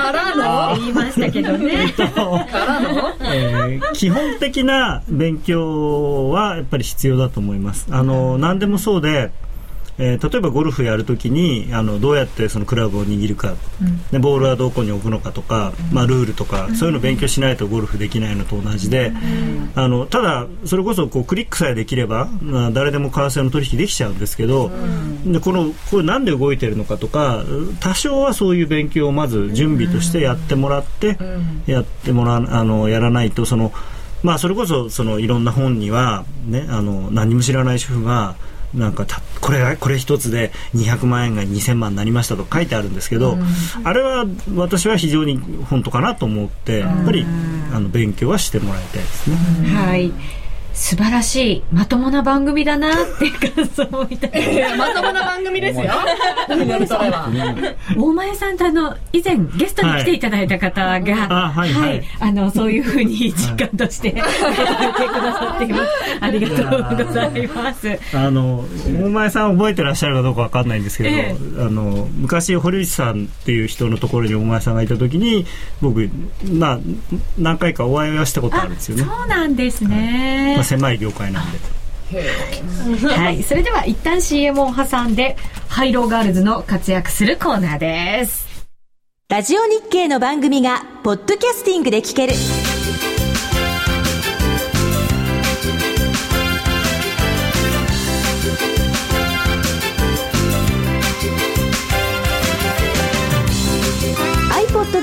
からの言いましたけどね、からの、基本的な勉強はやっぱり必要だと思います。何でもそうで、例えばゴルフやるときにどうやってそのクラブを握るか、でボールはどこに置くのかとか、ルールとかそういうのを勉強しないとゴルフできないのと同じで、ただそれこそこうクリックさえできれば、誰でも為替の取引できちゃうんですけど、でこれなんで動いてるのかとか、多少はそういう勉強をまず準備としてやってもらって、やらないと、それこそいろんな本には、ね、何も知らない主婦がなんかこれ一つで200万円が2000万になりましたと書いてあるんですけど、あれは私は非常に本当かなと思って、やっぱり勉強はしてもらいたいですね。はい、素晴らしいまともな番組だなって感想をいただいてまともな番組ですよ大前さんと以前ゲストに来ていただいた方が、そういうふうに実感としてやってくださっていますありがとうございます。大前さん覚えてらっしゃるかどうか分かんないんですけど、昔堀内さんっていう人のところに大前さんがいた時に僕、何回かお会いはしたことあるんですよね。そうなんですね、狭い業界なんではい、それでは一旦 CM を挟んでハイローガールズの活躍するコーナーです。ラジオ日経の番組がポッドキャスティングで聞けるiPod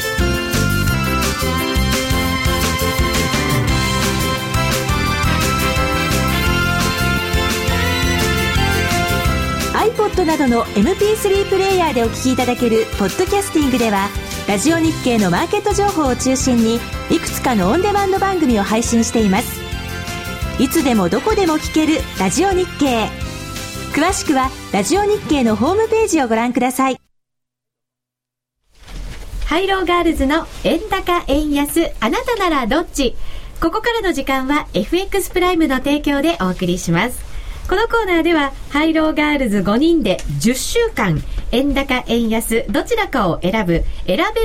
iPod などの MP3 プレイヤーでお聞きいただけるポッドキャスティングでは、ラジオ日経のマーケット情報を中心にいくつかのオンデマンド番組を配信しています。いつでもどこでも聞けるラジオ日経、詳しくはラジオ日経のホームページをご覧ください。ハイローガールズの円高円安あなたならどっち。ここからの時間は FX プライムの提供でお送りします。このコーナーではハイローガールズ5人で10週間円高円安どちらかを選べ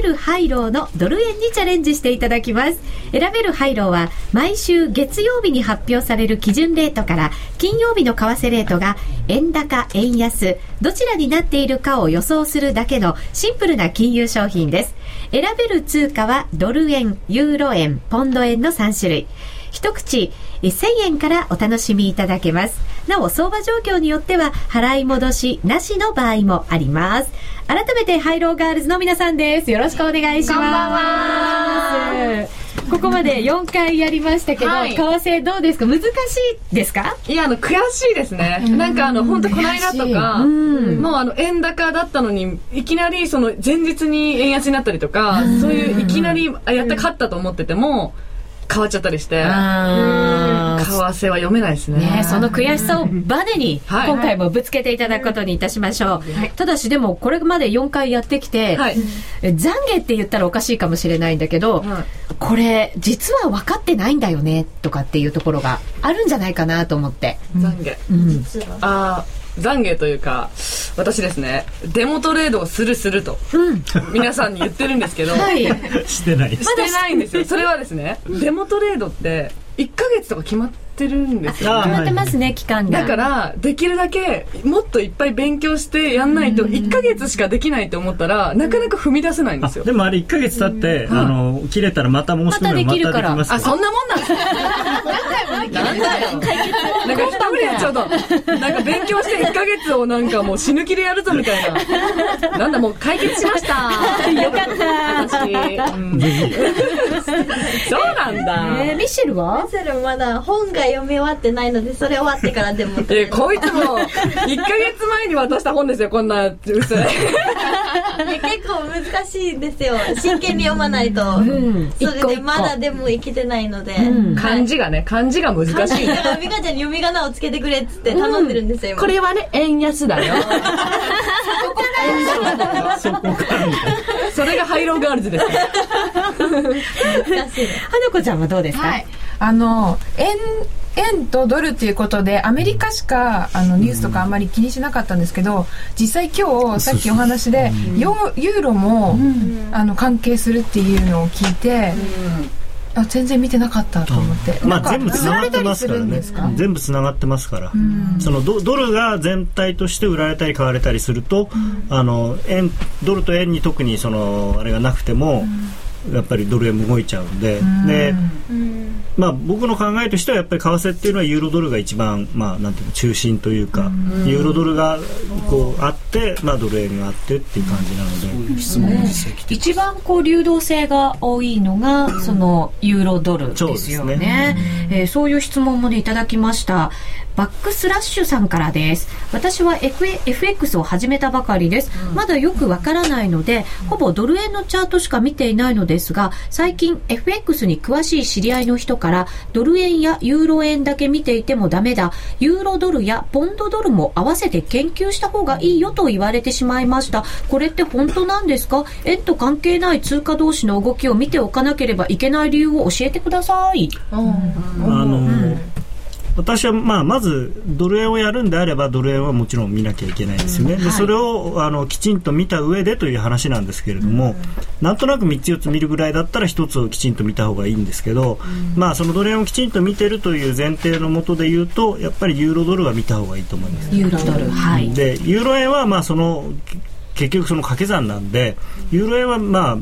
るハイローのドル円にチャレンジしていただきます。選べるハイローは毎週月曜日に発表される基準レートから金曜日の為替レートが円高円安どちらになっているかを予想するだけのシンプルな金融商品です。選べる通貨はドル円、ユーロ円、ポンド円の3種類。一口1000円からお楽しみいただけます。なお相場状況によっては払い戻しなしの場合もあります。改めてハイローガールズの皆さんです。よろしくお願いします。こんばんは。ここまで4回やりましたけど、為替どうですか？難しいですか？いや、悔しいですね。なんか本当この間とか、もう円高だったのにいきなりその前日に円安になったりとか、そういういきなり勝ったと思ってても変わっちゃったりして、為替は読めないです ね。その悔しさをバネに今回もぶつけていただくことにいたしましょう。ただしでもこれまで4回やってきて、懺悔って言ったらおかしいかもしれないんだけど、これ実は分かってないんだよねとかっていうところがあるんじゃないかなと思って。懺悔、懺悔というか、私ですね、デモトレードをすると、皆さんに言ってるんですけど、してないんですよ。それはですね、デモトレードって1ヶ月とか決まってるんですよ。決まってますね、期間が。だからできるだけもっといっぱい勉強してやんないと、1ヶ月しかできないと思ったらなかなか踏み出せないんですよ。でもあれ1ヶ月経って切れたらまた申し込めばまたできますから。そんなもんなんですよ。解決なんか一人やっちゃうとなんか勉強して1ヶ月をなんかもう死ぬ気でやるぞみたいななんだもう解決しましたよかった私、うん、そうなんだ、ミシェルは？ミシェルまだ本が読み終わってないのでそれ終わってからでもこいつも1ヶ月前に渡した本ですよこんな薄い結構難しいんですよ真剣に読まないと、うん、それでまだでも生きてないので、うん、漢字がね漢字が難しいだから美香ちゃんに読み仮名をつけてくれっつって頼んでるんですよ、うん、これはね円安だよそこからそれがハイローガールズです難しい花子ちゃんはどうですか、はい、円とドルということでアメリカしかニュースとかあんまり気にしなかったんですけど、実際今日さっきお話でユーロも関係するっていうのを聞いて、あ全然見てなかったと思って、まあ、全部つながってますからね全部つながってますから、そのドルが全体として売られたり買われたりすると、円ドルと円に特にそのあれがなくても、やっぱりドル円も動いちゃうんで、で、まあ、僕の考えとしてはやっぱり為替っていうのはユーロドルが一番、まあ、なんていうの中心というか、ユーロドルがこうあって、まあ、ドル円があってっていう感じなので、一番こう流動性が多いのがそのユーロドルですよね。そういう質問も、ね、いただきました。バックスラッシュさんからです。私は FX を始めたばかりです。まだよくわからないのでほぼドル円のチャートしか見ていないのですが、最近 FX に詳しい知り合いの人からドル円やユーロ円だけ見ていてもダメだ、ユーロドルやポンドドルも合わせて研究した方がいいよと言われてしまいました。これって本当なんですか？円と関係ない通貨同士の動きを見ておかなければいけない理由を教えてください。私はまずドル円をやるんであればドル円はもちろん見なきゃいけないですよね、でそれをきちんと見た上でという話なんですけれども、なんとなく3つ4つ見るぐらいだったら1つをきちんと見た方がいいんですけど、そのドル円をきちんと見てるという前提のもとで言うとやっぱりユーロドルは見た方がいいと思います。ユーロドル、はい、でユーロ円は結局その掛け算なんで、ユーロ円は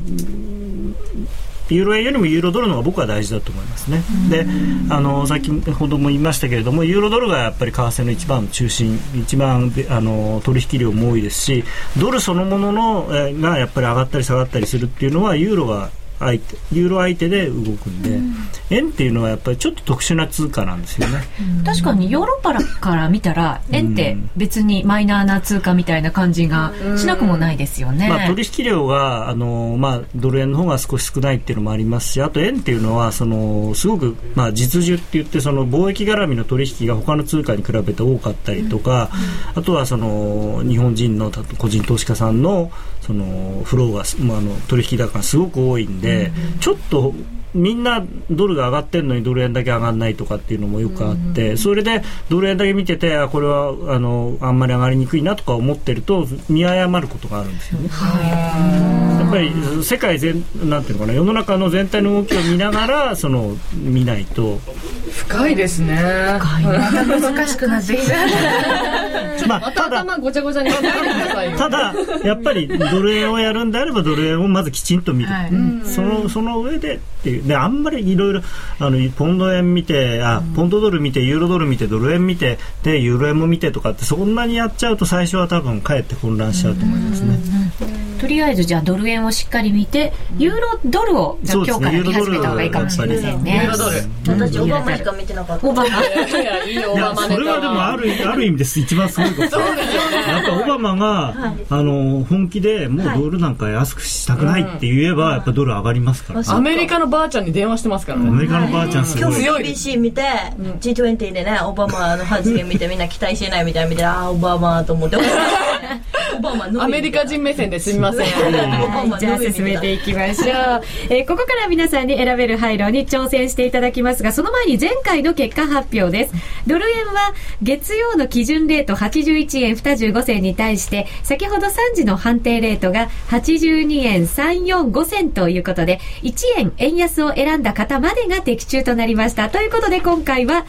ユーロ円よりもユーロドルの方が僕は大事だと思いますね。で、先ほども言いましたけれども、ユーロドルがやっぱり為替の一番中心、一番取引量も多いですし、ドルそのものがやっぱり上がったり下がったりするっていうのはユーロ相手で動くんで、円っていうのはやっぱりちょっと特殊な通貨なんですよね。確かにヨーロッパから見たら円って別にマイナーな通貨みたいな感じがしなくもないですよね。取引量がドル円の方が少し少ないっていうのもありますし、あと円っていうのはすごく、実需って言って貿易絡みの取引が他の通貨に比べて多かったりとか、あとは日本人の個人投資家さんのフローが取引高がすごく多いんで、ちょっとみんなドルが上がってるのにドル円だけ上がらないとかっていうのもよくあって、それでドル円だけ見ててこれはあんまり上がりにくいなとか思ってると見誤ることがあるんですよね。やっぱり世界なんていうのかな、世の中の全体の動きを見ながら見ないと深いですね。難しくなってきた頭ごちゃごちゃに。ただやっぱりドル円をやるんであればドル円をまずきちんと見る、その上でっていう。であんまりいろいろポンド円見てポンドドル見てユーロドル見てドル円見てでユーロ円も見てとかってそんなにやっちゃうと最初は多分かえって混乱しちゃうと思いますね。とりあえずじゃあドル円をしっかり見てユーロドルを今日から見始めた方がいいかもしれませんね。ユーロドル私オバマしか見てなかった。オバマそれはでもある意味です一番すごいこと。なんかオバマが本気でもうドルなんか安くしたくないって言えばやっぱドル上がりますから。アメリカのばあちゃんに電話してますからね。アメリカのばあちゃんすごい。今日 BBC 見て G20 でねオバマの発言見てみんな期待してないみたいな見てオバマと思ってアメリカ人目線ですみません。じゃあ進めていきましょう。ここから皆さんに選べる配慮に挑戦していただきますが、その前に前回の結果発表です。ドル円は月曜の基準レート81円25銭に対して先ほど3時の判定レートが82円345銭ということで1円円安を選んだ方までが的中となりました。ということで今回は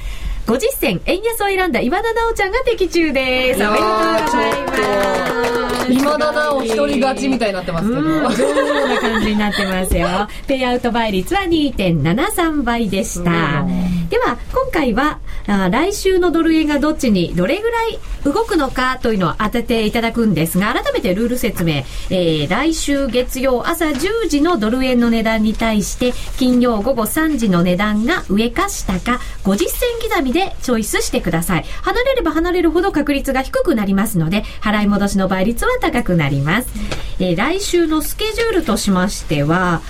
50銭円安を選んだ今田奈央ちゃんが的中です。おめでとうございます。今田奈央一人勝ちみたいになってますけど、上手な感じになってますよ。ペイアウト倍率は 2.73 倍でした。ででは今回は来週のドル円がどっちにどれぐらい動くのかというのを当てていただくんですが、改めてルール説明、来週月曜朝10時のドル円の値段に対して金曜午後3時の値段が上か下か50銭刻みでチョイスしてください。離れれば離れるほど確率が低くなりますので払い戻しの倍率は高くなります。来週のスケジュールとしましては、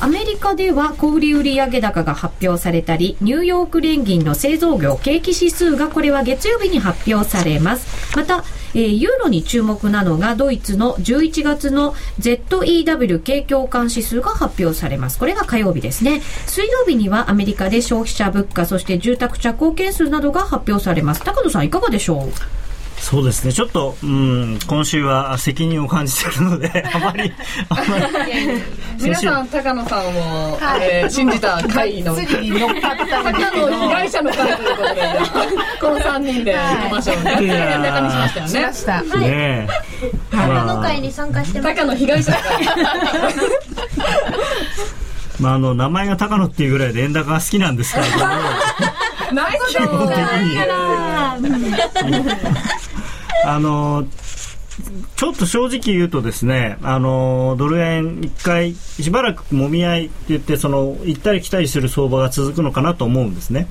アメリカでは小売売上高が発表されたり、ニューヨーク連銀の製造業景気指数がこれは月曜日に発表されます。また、ユーロに注目なのがドイツの11月の ZEW 景況感指数が発表されます。これが火曜日ですね。水曜日にはアメリカで消費者物価、そして住宅着工件数などが発表されます。高野さんいかがでしょう。そうですね、ちょっと、今週は責任を感じているのであまり皆さん高野さんを、信じた会の次に乗っかった高野被害者の会ということでこの3人で行きましょうね。大変な感じしましたよね。しました、はいね、高野会に参加してます。高野被害者の会、名前が高野っていうぐらいで円高が好きなんですけれどもないからちょっと正直言うとですね、ドル円一回しばらくもみ合いって言って、その行ったり来たりする相場が続くのかなと思うんですね。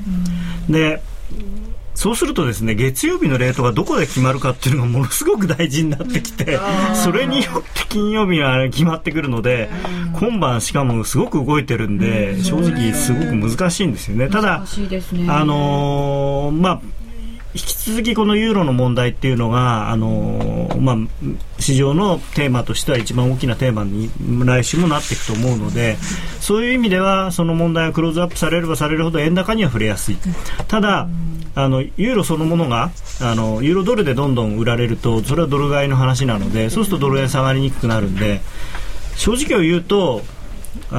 でそうするとですね、月曜日のレートがどこで決まるかっていうのがものすごく大事になってきて、それによって金曜日が決まってくるので、今晩しかもすごく動いてるんで、正直すごく難しいんですよね。ただ引き続きこのユーロの問題っていうのが、市場のテーマとしては一番大きなテーマに来週もなっていくと思うので、そういう意味ではその問題がクローズアップされればされるほど円高には触れやすい。ただユーロそのものがユーロドルでどんどん売られると、それはドル買いの話なので、そうするとドル円下がりにくくなるんで、正直を言うとプ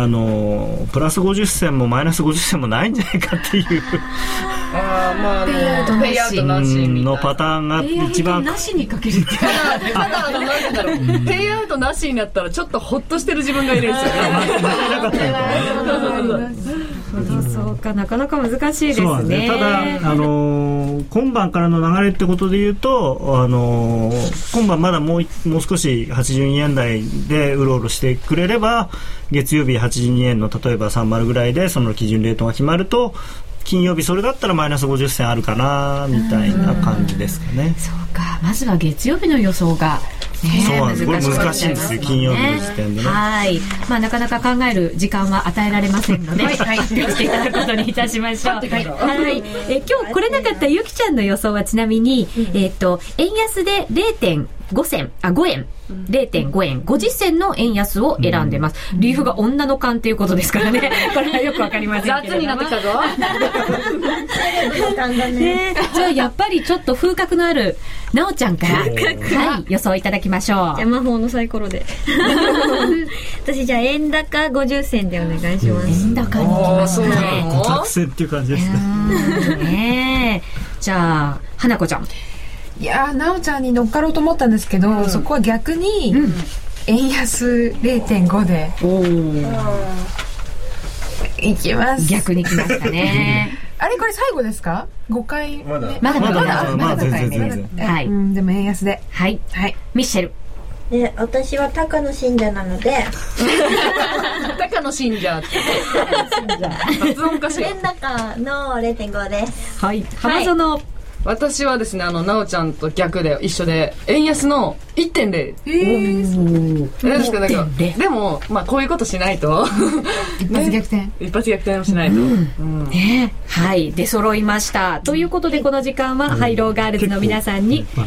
ラス50銭もマイナス50銭もないんじゃないかっていうペイアウトなしのパターンが一番なしにかけるってペイアウトなしになったらちょっとホッとしてる自分がいるんですよそうか、なかなか難しいですね。そうですね。ただ今晩からの流れってことで言うと、今晩まだもう少し82円台でうろうろしてくれれば、月曜日82円の例えば30ぐらいでその基準レートが決まると、金曜日それだったらマイナス50銭あるかなみたいな感じですかね。そうか、まずは月曜日の予想がそうなんです。これ難しいんですよ、金曜日の時点でね。はい、なかなか考える時間は与えられませんので発表していただくことにいたしましょう。はい、今日来れなかったゆきちゃんの予想はちなみに、円安で 0.5 円50銭の円安を選んでます。理由が女の勘ということですからねこれはよくわかりませんけど雑になってきたぞね、じゃあやっぱりちょっと風格のあるなおちゃんから、はい、予想いただきましょう。じゃあ魔法のサイコロで私じゃあ円高50銭でお願いします。円高に行きますね。50銭っていう感じですね。じゃあ花子ちゃん、いやー、なおちゃんに乗っかろうと思ったんですけど、そこは逆に、円安 0.5 でいきます。逆に来ましたねあれこれ最後ですか？ 5 回目まだ全然はい、でも円安で、はい、はい、ミッシェル。私は高野信者なので高野信者発音かしら。円高の 0.5 です。はい、浜園。はい、私はですね、なおちゃんと逆で一緒で、円安の 1.0。でも、こういうことしないと一発逆転。一発逆転もしないと。はい、出揃いました。ということで、この時間はハイローガールズの皆さんに、バ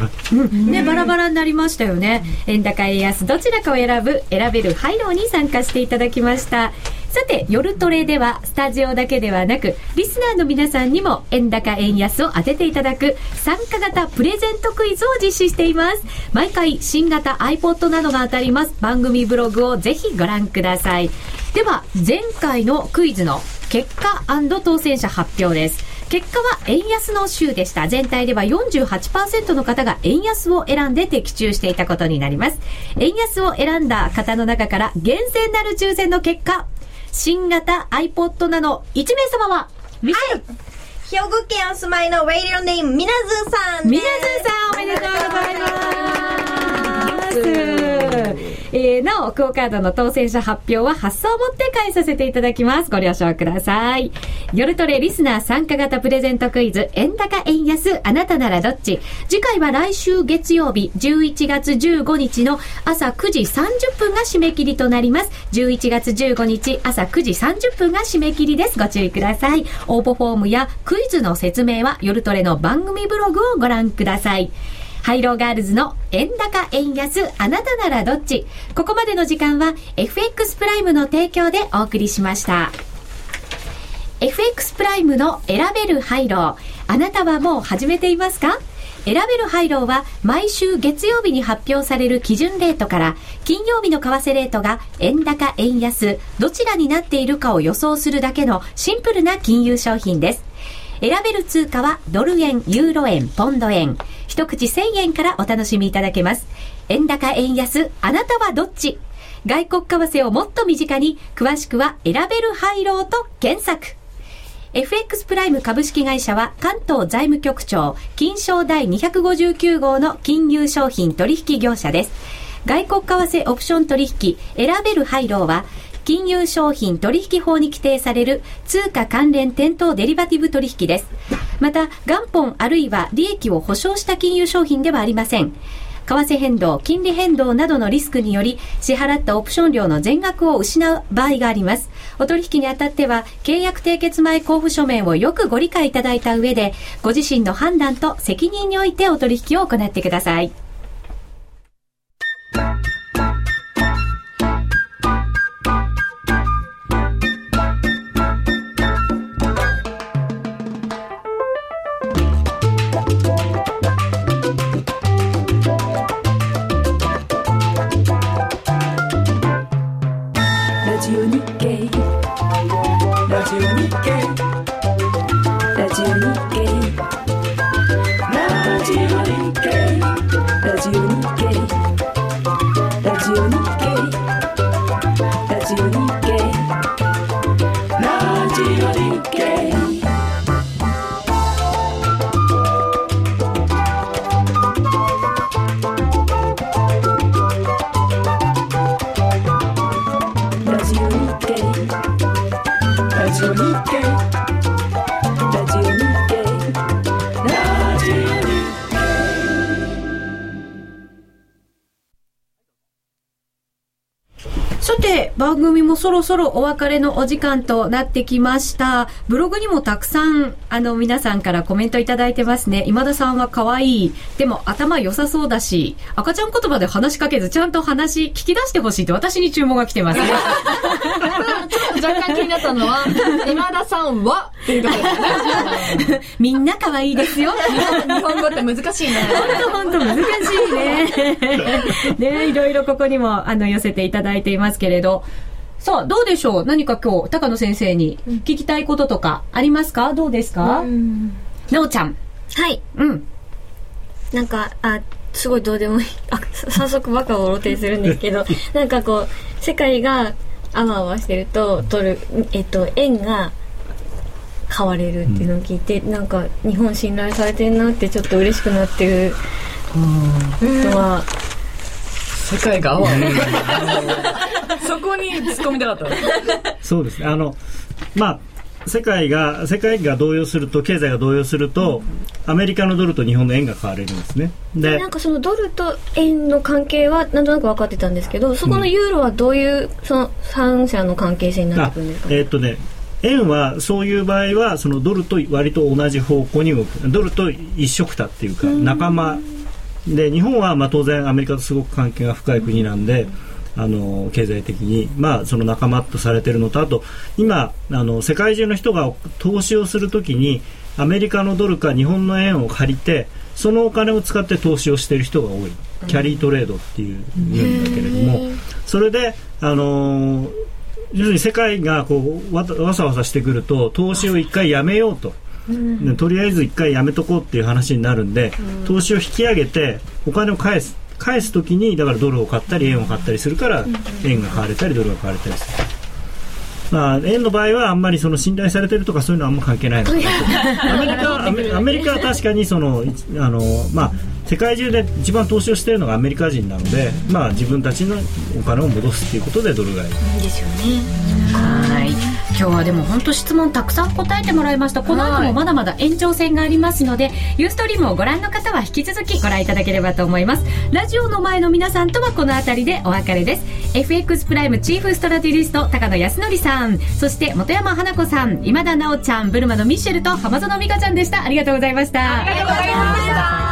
ラバラになりましたよね。円高円安どちらかを選べるハイローに参加していただきました。さて、夜トレではスタジオだけではなくリスナーの皆さんにも円高円安を当てていただく参加型プレゼントクイズを実施しています。毎回新型 iPod などが当たります。番組ブログをぜひご覧ください。では前回のクイズの結果&当選者発表です。結果は円安の週でした。全体では 48% の方が円安を選んで的中していたことになります。円安を選んだ方の中から厳選なる抽選の結果、新型 iPod ナノ1名様はミシェル、兵庫県お住まいのレイディオネームみなずさんです。みなずさん、おめでとうございます。なおクオカードの当選者発表は発送をもって返させていただきます。ご了承ください。夜トレリスナー参加型プレゼントクイズ、円高円安あなたならどっち。次回は来週月曜日11月15日の朝9時30分が締め切りとなります。11月15日朝9時30分が締め切りです。ご注意ください。応募フォームやクイズの説明は夜トレの番組ブログをご覧ください。ハイローガールズの円高円安あなたならどっち。ここまでの時間は FX プライムの提供でお送りしました。 FX プライムの選べるハイロー、あなたはもう始めていますか。選べるハイローは毎週月曜日に発表される基準レートから金曜日の為替レートが円高円安どちらになっているかを予想するだけのシンプルな金融商品です。選べる通貨はドル円、ユーロ円、ポンド円。一口1000円からお楽しみいただけます。円高円安あなたはどっち。外国為替をもっと身近に。詳しくは選べるハイローと検索。 FX プライム株式会社は関東財務局長金商第259号の金融商品取引業者です。外国為替オプション取引選べるハイローは金融商品取引法に規定される通貨関連店頭デリバティブ取引です。また元本あるいは利益を保証した金融商品ではありません。為替変動、金利変動などのリスクにより支払ったオプション料の全額を失う場合があります。お取引にあたっては契約締結前交付書面をよくご理解いただいた上でご自身の判断と責任においてお取引を行ってください。番組もそろそろお別れのお時間となってきました。ブログにもたくさん皆さんからコメントいただいてますね。今田さんは可愛い、でも頭良さそうだし、赤ちゃん言葉で話しかけずちゃんと話聞き出してほしいって私に注文が来てますね。ちょっと若干気になったのは今田さんはっていうところでみんな可愛いですよ。日本語って難しいね。本当難しいね。ね、いろいろここにも寄せていただいていますけれど、さあどうでしょう。何か今日高野先生に聞きたいこととかありますか。どうですか、なおちゃん。はい、うん、なんかすごいどうでもいい、早速バカを露呈するんですけどなんかこう世界があわあわしてると円が買われるっていうのを聞いて、なんか日本信頼されてるなってちょっと嬉しくなってるのは、世界が合わないそこに突っ込みたかったそうですね、まあ、世界が動揺すると、経済が動揺すると、アメリカのドルと日本の円が買われるんですね。でなんかそのドルと円の関係はなんとなく分かってたんですけど、そこのユーロはどういうその3者の関係性になってくるんですかね。円はそういう場合はそのドルと割と同じ方向に動く、ドルと一緒くたっていうか仲間で、日本はまあ当然アメリカとすごく関係が深い国なんで、経済的に、まあ、その仲間とされているのと、あと今世界中の人が投資をするときにアメリカのドルか日本の円を借りてそのお金を使って投資をしている人が多い、キャリートレードっていうんだけれども、それで要するに世界がこうわさわさしてくると投資を一回やめようと、とりあえず一回やめとこうっていう話になるんで、投資を引き上げてお金を返すときにだからドルを買ったり円を買ったりするから、円が買われたりドルが買われたりする。まあ、円の場合はあんまりその信頼されてるとかそういうのはあんま関係ないのかなと。アメリカは確かにそのまあ世界中で一番投資をしているのがアメリカ人なので、まあ、自分たちのお金を戻すということでドル買いですよね。はい、今日はでも本当質問たくさん答えてもらいました。この後もまだまだ延長戦がありますので、ユーストリームをご覧の方は引き続きご覧いただければと思います。ラジオの前の皆さんとはこのあたりでお別れです。 FX プライムチーフストラテジスト高野康則さん、そして本山花子さん、今田奈緒ちゃん、ブルマのミッシェルと浜園美香ちゃんでした。ありがとうございました。ありがとうございました。